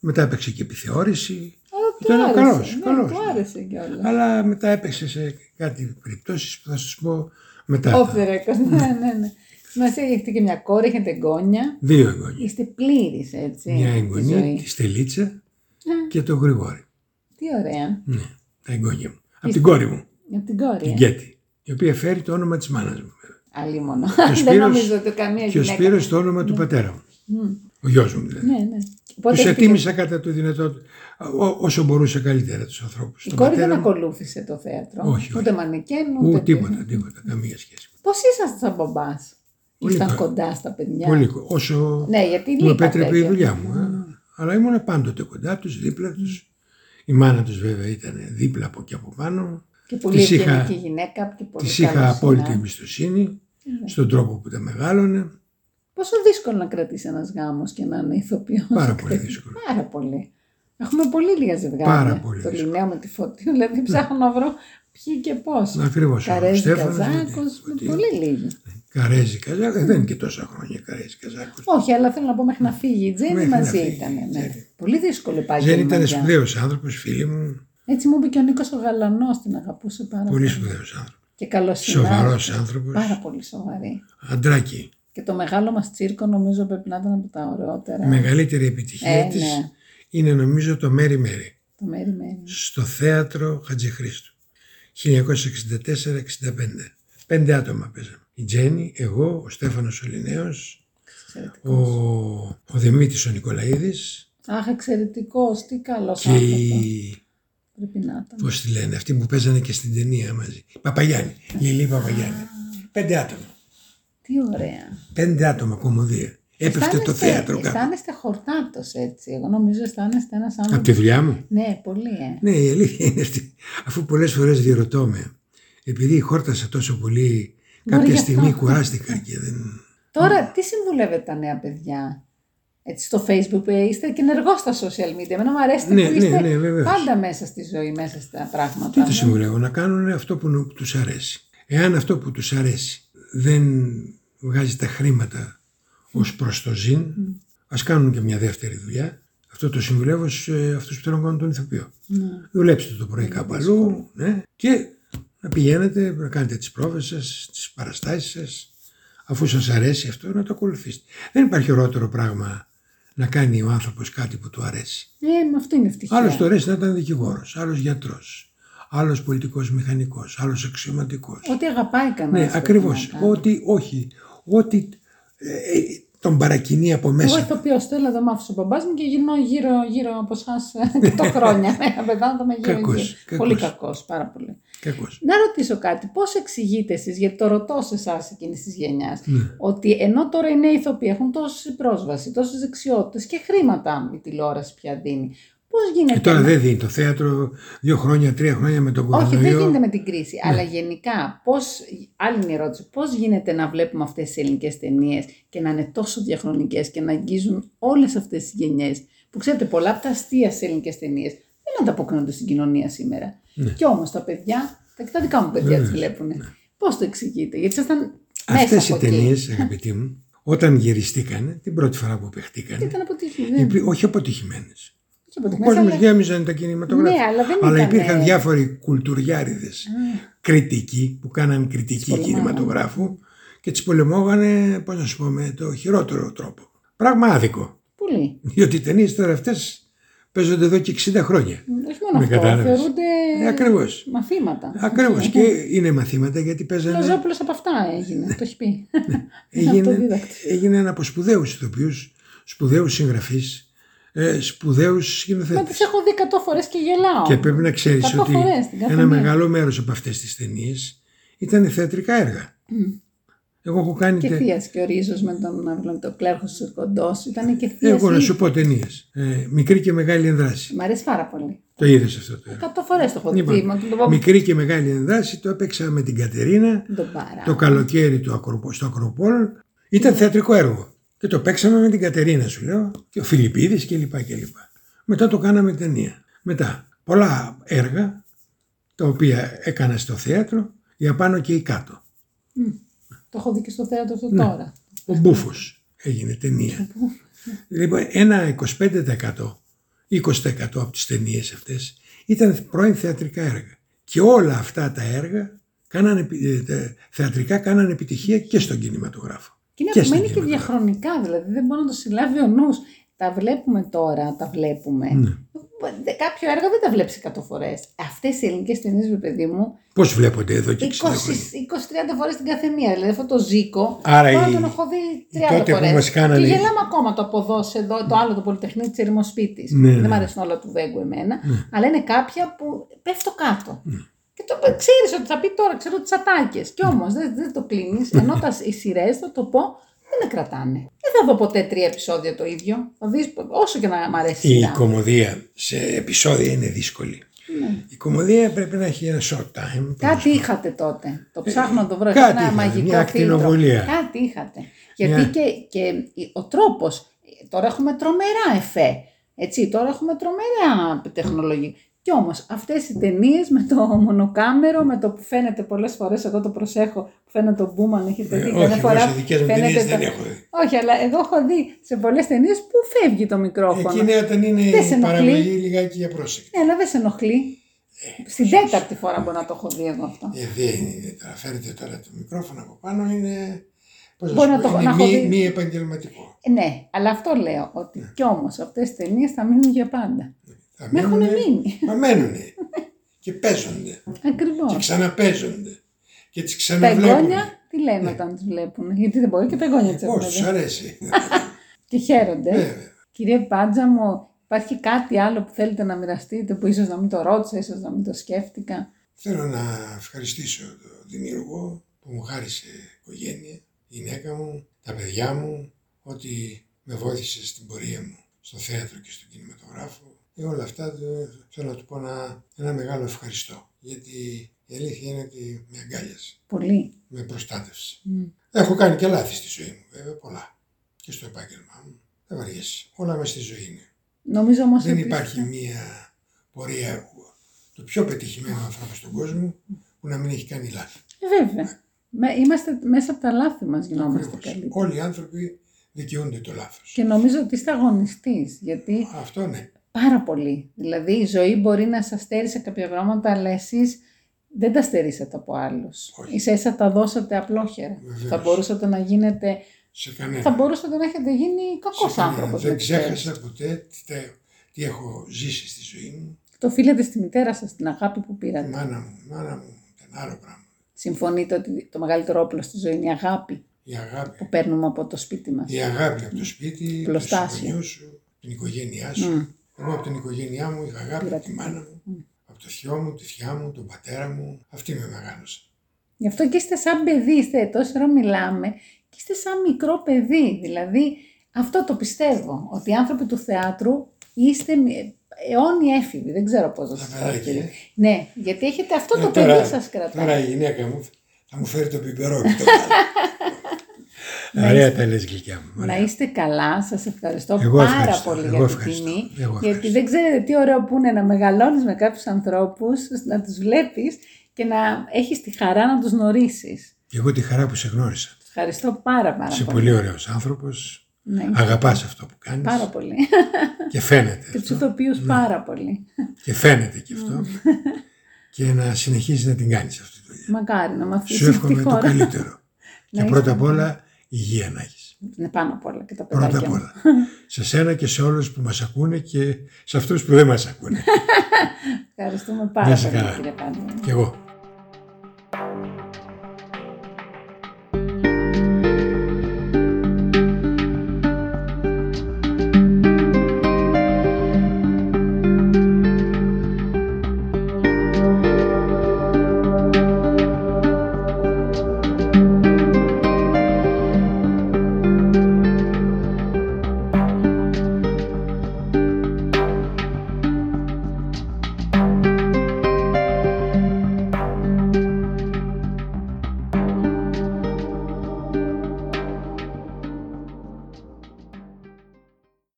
Μετά έπαιξε και επιθεώρηση. Ήταν καλός. Του άρεσε κιόλας. Αλλά μετά έπαιξε σε κάτι περιπτώσεις που θα σας πω μετά. Ναι. Μας έχετε και μια κόρη, έχετε εγγόνια. 2 εγγόνια. Είστε πλήρης, έτσι. Μια εγγονία, τη Στελίτσα και τον Γρηγόρη. Τι ωραία. Ναι, τα εγγόνια μου. Από την κόρη μου. Από την κόρη. Την Γκέτη. Η οποία φέρει το όνομα της μάνας μου. Αλίμονο. Δεν νομίζω ότι καμία γυναίκα. Και ο Σπύρος το όνομα του πατέρα μου. Ο γιος μου δηλαδή. Τους ετοίμησα κατά το δυνατό όσο μπορούσα καλύτερα τους ανθρώπους. Η κόρη δεν ακολούθησε το θέατρο. Όχι. Ούτε μανικέν, ούτε τίποτα. Καμία σχέση. Πώς ήσασταν μπομπάς? Ήσταν κοντά στα παιδιά? Πολύ. Όσο μου επέτρεπε η δουλειά μου. Αλλά ήμουν πάντοτε κοντά τους, δίπλα τους. Η μάνα τους βέβαια ήταν δίπλα από εκεί από πάνω. Και πολύ ευγενική γυναίκα. Της είχα απόλυτη εμπιστοσύνη στον τρόπο που τα μεγάλωνε. Πόσο δύσκολο να κρατήσει ένας γάμος και να είναι ηθοποιός? Πάρα πολύ δύσκολο. Έχουμε πολύ λίγα ζευγάρια. Πάρα πολύ. Το Ληναίο με τη Φωτεινή, δηλαδή ψάχνω να βρω ποιοι και πώς. Ακριβώς. Καρέζη, Καζάκος, πολύ λίγοι. Καρέζη, Καζάκος, δεν είναι και τόσα χρόνια Καρέζη, Καζάκος. Όχι, αλλά θέλω να πω μέχρι να φύγει η Τζέννη μαζί ήταν. Πολύ δύσκολο πάλι. Τζέννη ήταν σπουδαίος άνθρωπος, φίλη μου. Έτσι μου είπε και ο Νίκος ο Γαλανός, την αγαπούσε πάρα πολύ. Πολύ σπουδαίος άνθρωπος. Και καλοσυνάρτητος. Σοβαρός άνθρωπος. Πάρα πολύ σοβαρή. Αντράκι. Και το μεγάλο μας τσίρκο νομίζω πρέπει να ήταν από τα ωραιότερα. Η μεγαλύτερη επιτυχία της είναι νομίζω το Μέρι Μέρι. Το Μέρι Μέρι. Στο θέατρο Χατζηχρήστου. 1964-65. 5 άτομα παίζαμε. Η Τζέννη, εγώ, ο Στέφανος ο Ληναίος, ο Δημήτρης ο Νικολαΐδης. Αχ, εξαιρετικός, τι καλός άνθρωπος. Και πώς τη λένε, αυτοί που παίζανε και στην ταινία μαζί. Παπαγιάννη, Λιλί Παπαγιάννη. 5 άτομα. Τι ωραία. 5 άτομα κομμωδία. Έπεφτε το θέατρο κάτω. Αισθάνεστε χορτάτος έτσι. Εγώ νομίζω αισθάνεστε ένας άνθρωπος. Από τη δουλειά μου. Ναι, πολύ. Ναι, η αλήθεια είναι αυτή. Αφού πολλές φορές διερωτώ με, επειδή χόρτασα τόσο πολύ, κάποια στιγμή κουράστηκα και δεν. Τώρα, τι συμβουλεύετε τα νέα παιδιά? Έτσι, στο Facebook είστε και ενεργός στα social media. Εμένα μου αρέσει που είστε πάντα μέσα στη ζωή, μέσα στα πράγματα. Τι τους συμβουλεύω? Να κάνουν αυτό που τους αρέσει. Εάν αυτό που τους αρέσει δεν βγάζει τα χρήματα ως προς το ζήν, ας κάνουν και μια δεύτερη δουλειά. Αυτό το συμβουλεύω σε αυτούς που θέλουν να κάνουν τον ηθοποιό. Δουλέψτε το πρωί κάπου αλλού και να πηγαίνετε να κάνετε τις πρόβες σας, τις παραστάσεις σας. Αφού σας αρέσει αυτό, να το ακολουθήσετε. Δεν υπάρχει ωραιότερο πράγμα να κάνει ο άνθρωπος κάτι που του αρέσει. Αυτό είναι ευτυχία. Άλλος του αρέσει να ήταν δικηγόρος, άλλος γιατρός, άλλος πολιτικός μηχανικός, άλλος αξιωματικός. Ό,τι αγαπάει κανένας. Ναι, ακριβώς. Ό,τι τον παρακινεί από μέσα. Εγώ ηθοποιός, στο Έλλαδο μ' άφησε ο μπαμπάς μου και γυρνώ γύρω από εσάς 100 χρόνια. Απαιδάντομαι γύρω. Πολύ κακός, πάρα πολύ. Κακός. Να ρωτήσω κάτι, πώς εξηγείτε εσείς, γιατί το ρωτώ σε εσάς εκείνης της γενιάς, ότι ενώ τώρα οι νέοι ηθοποιοί έχουν τόση πρόσβαση, τόσες δεξιότητες και χρήματα η τηλεόραση πια δίνει. Πώς γίνεται? Τώρα δεν δίνει το θέατρο 2 χρόνια, 3 χρόνια με τον κορονοϊό. Όχι, δεν γίνεται με την κρίση. Ναι. Αλλά γενικά, άλλη μια ερώτηση, πώς γίνεται να βλέπουμε αυτές τις ελληνικές ταινίες και να είναι τόσο διαχρονικές και να αγγίζουν όλες αυτές τις γενιές? Που ξέρετε, πολλά από τα αστεία στις ελληνικές ταινίες δεν ανταποκρίνονται στην κοινωνία σήμερα. Ναι. Και όμως τα παιδιά, τα δικά μου παιδιά τις βλέπουν. Ναι. Πώς το εξηγείτε? Γιατί ήσασταν μέσα από αυτές οι ταινίες, αγαπητοί μου, όταν γυριστήκανε, την πρώτη φορά που παιχτήκανε. Ήταν αποτυχημένες. Όχι αποτυχημένες. Ο κόσμος γέμιζαν τα κινηματογράφια. Αλλά υπήρχαν διάφοροι κουλτουριάριδες κριτικοί που κάναν κριτική κινηματογράφου και τις πολεμόγανε, πώς να σου πω, με το χειρότερο τρόπο. Πράγμα άδικο. Πολύ. Διότι οι ταινίες τώρα αυτές παίζονται εδώ και 60 χρόνια. Όχι μόνο αυτό, θεωρούνται μαθήματα. Ακριβώς. Και είναι μαθήματα γιατί παίζανε. Ο Κοτσόπουλος από αυτά έγινε, το έχει πει. Έγινε ένα από σπουδαίους ηθοποιούς, σπουδαίους συγγραφείς. Σπουδαίους σκηνοθέτες. Μα τις έχω δει 100 φορές και γελάω. Και πρέπει να ξέρεις ότι ένα μεγάλο μέρος από αυτές τις ταινίες ήταν θεατρικά έργα. Εγώ έχω κάνει. Και Θείας και ο Ρίζος με τον Κλέρχο Σουρκοντός. Ήταν και Θείας. Εγώ να σου πω ταινίες. Μικρή και μεγάλη ενδράση. Μ' αρέσει πάρα πολύ. Το είδες αυτό το έργο? 100 φορές το έχω δει. Μικρή και μεγάλη ενδράση το έπαιξα με την Κατερίνα. Το καλοκαίρι στο Ακροπόλ. Ήταν θεατρικό έργο και το παίξαμε με την Κατερίνα, σου λέω, και ο Φιλιππίδης κλπ. Μετά το κάναμε ταινία. Μετά πολλά έργα τα οποία έκανα στο θέατρο, για πάνω και η κάτω. Το έχω δει και στο θέατρο αυτό τώρα. Ο Μπούφος έγινε ταινία. Λοιπόν, ένα 25%, 20% από τις ταινίες αυτές ήταν πρώην θεατρικά έργα. Και όλα αυτά τα έργα θεατρικά κάνανε επιτυχία και στον κινηματογράφο. Και είναι απομένει και διαχρονικά, δηλαδή δεν μπορεί να το συλλάβει ο νους. Τα βλέπουμε τώρα, τα βλέπουμε. Ναι. Κάποιο έργο δεν τα βλέπεις 100 φορές. Αυτές οι ελληνικές ταινίες, παιδί μου. Πώς βλέπονται εδώ και 20-30 φορές την καθεμία. Δηλαδή αυτό το Ζήκο. Άρα τώρα τον έχω δει 30 φορές. Κάνανε... Και γελάμε ακόμα το αποδόσει εδώ, το άλλο, το Πολυτεχνείο της Ερημοσπίτης. Ναι, δεν μου αρέσουν όλα του Βέγκου εμένα. Ναι. Αλλά είναι κάποια που πέφτω κάτω. Ναι. Και το ξέρεις ότι θα πει τώρα, ξέρω τις ατάκες. Και όμως δεν το κλείνεις. Ενώ οι σειρές, θα το πω, δεν με κρατάνε. Δεν θα δω ποτέ 3 επεισόδια το ίδιο. Θα δεις όσο και να μ' αρέσει. Η κομμωδία σε επεισόδια είναι δύσκολη. Ναι. Η κομμωδία πρέπει να έχει ένα short time. Κάτι είχατε τότε. Το ψάχνω να το βρω. Κάτι είχατε, μαγικό μια ακτινοβολία. Κάτι είχατε. Γιατί μια... και ο τρόπος. Τώρα έχουμε τρομερά εφέ. Έτσι, τώρα έχουμε τρομερά τεχνολογία. Κι όμως αυτές οι ταινίες με το μονοκάμερο, με το που φαίνεται πολλές φορές, εγώ το προσέχω, που φαίνεται το μπούμαν, έχετε δει και δεν φορά. Δεν έχω δει. Όχι, αλλά εγώ έχω δει σε πολλές ταινίες που φεύγει το μικρόφωνο. Εκείνη όταν είναι η παραγωγή λιγάκι για πρόσεχη. Ναι, αλλά δεν σε ενοχλεί. Στην 4η φορά μπορεί να το έχω δει εγώ αυτό. Φέρετε τώρα το μικρόφωνο από πάνω, είναι... Μπορεί να το μη επαγγελματικό. Ναι, αλλά αυτό λέω, ότι κι όμως αυτές τις ταινίες θα μείνουν για πάντα. Με έχουν μείνει. Μα μένουνε. Και παίζονται. Ακριβώς. Και ξαναπαίζονται. Και τις ξαναβλέπουν. Πεγόνια, τι λένε όταν τις βλέπουν. Γιατί δεν μπορεί και πεγόνια τις έχουν. Τους αρέσει. Και χαίρονται. Κύριε Πάντζα μου, υπάρχει κάτι άλλο που θέλετε να μοιραστείτε, που ίσως να μην το ρώτησα, ίσως να μην το σκέφτηκα. Θέλω να ευχαριστήσω τον δημιουργό που μου χάρισε οικογένεια, γυναίκα μου, τα παιδιά μου, ότι με βοήθησε στην πορεία μου στο θέατρο και στον κινηματογράφο. Και όλα αυτά θέλω να του πω ένα μεγάλο ευχαριστώ. Γιατί η αλήθεια είναι ότι με αγκάλιασε. Πολύ. Με προστάτευσε. Έχω κάνει και λάθη στη ζωή μου, βέβαια, πολλά. Και στο επάγγελμά μου. Δεν βαριέσαι. Όλα μέσα στη ζωή είναι. Νομίζω όμως δεν υπάρχει μία πορεία του πιο πετυχημένου ανθρώπου στον κόσμο που να μην έχει κάνει λάθη. Βέβαια. Είμαστε μέσα από τα λάθη μας, γινόμαστε καλύτερα. Όλοι οι άνθρωποι δικαιούνται το λάθος. Και νομίζω ότι είστε αγωνιστής. Γιατί... Αυτό ναι. Πάρα πολύ. Δηλαδή η ζωή μπορεί να σας στέρει σε κάποια πράγματα, αλλά εσείς δεν τα στερήσατε από άλλους. Ίσα-ίσα τα δώσατε απλόχερα. Βεβαίως. Θα μπορούσατε να γίνετε... Θα μπορούσατε να έχετε γίνει κακός άνθρωπος. Δεν ξέχασα ποτέ τι έχω ζήσει στη ζωή μου. Το οφείλετε στη μητέρα σας, την αγάπη που πήρατε. Η μάνα μου, ήταν άλλο πράγμα. Συμφωνείτε ότι το μεγαλύτερο όπλο στη ζωή είναι η αγάπη. Η αγάπη. Που παίρνουμε από το σπίτι μας. Η αγάπη από το σπίτι, από τους γονιούς σου, την οικογένειά σου. Εγώ από την οικογένειά μου είχα αγάπη, από τη μάνα μου, από το θειό μου, τη θιά μου, τον πατέρα μου. Αυτή με μεγάλωσε. Γι' αυτό και είστε σαν παιδί, είστε τόση ώρα μιλάμε και είστε σαν μικρό παιδί. Δηλαδή αυτό το πιστεύω, ότι οι άνθρωποι του θεάτρου είστε αιώνιοι έφηβοι. Δεν ξέρω πώς να σας πω. Ναι, γιατί έχετε αυτό το παιδί σας κρατάει. Τώρα η γυναίκα μου θα μου φέρει το πιπερόκι. Ωραία τα λες, γλυκιά μου. Να είστε καλά, σας ευχαριστώ πάρα πολύ για την τιμή. Γιατί δεν ξέρετε τι ωραίο που είναι να μεγαλώνεις με κάποιους ανθρώπους, να τους βλέπεις και να έχεις τη χαρά να τους γνωρίσεις. Εγώ τη χαρά που σε γνώρισα. Ευχαριστώ πάρα πολύ. Είσαι πολύ ωραίος άνθρωπος. Ναι. Αγαπάς αυτό που κάνεις. Πάρα πολύ. Και φαίνεται. Και τους ηθοποιούς πάρα πολύ. Και φαίνεται και αυτό. Και να συνεχίσεις να την κάνεις αυτή τη δουλειά. Μακάρι να μαθήσεις. Σου εύχομαι το καλύτερο. Και πρώτα απ' όλα. Υγεία να έχεις. Είναι πάνω απ' όλα και τα παιδάκια. Πρώτα απ' όλα. Σε σένα και σε όλους που μας ακούνε και σε αυτούς που δεν μας ακούνε. Ευχαριστούμε πάρα πολύ, κύριε Πάντζα. Και εγώ.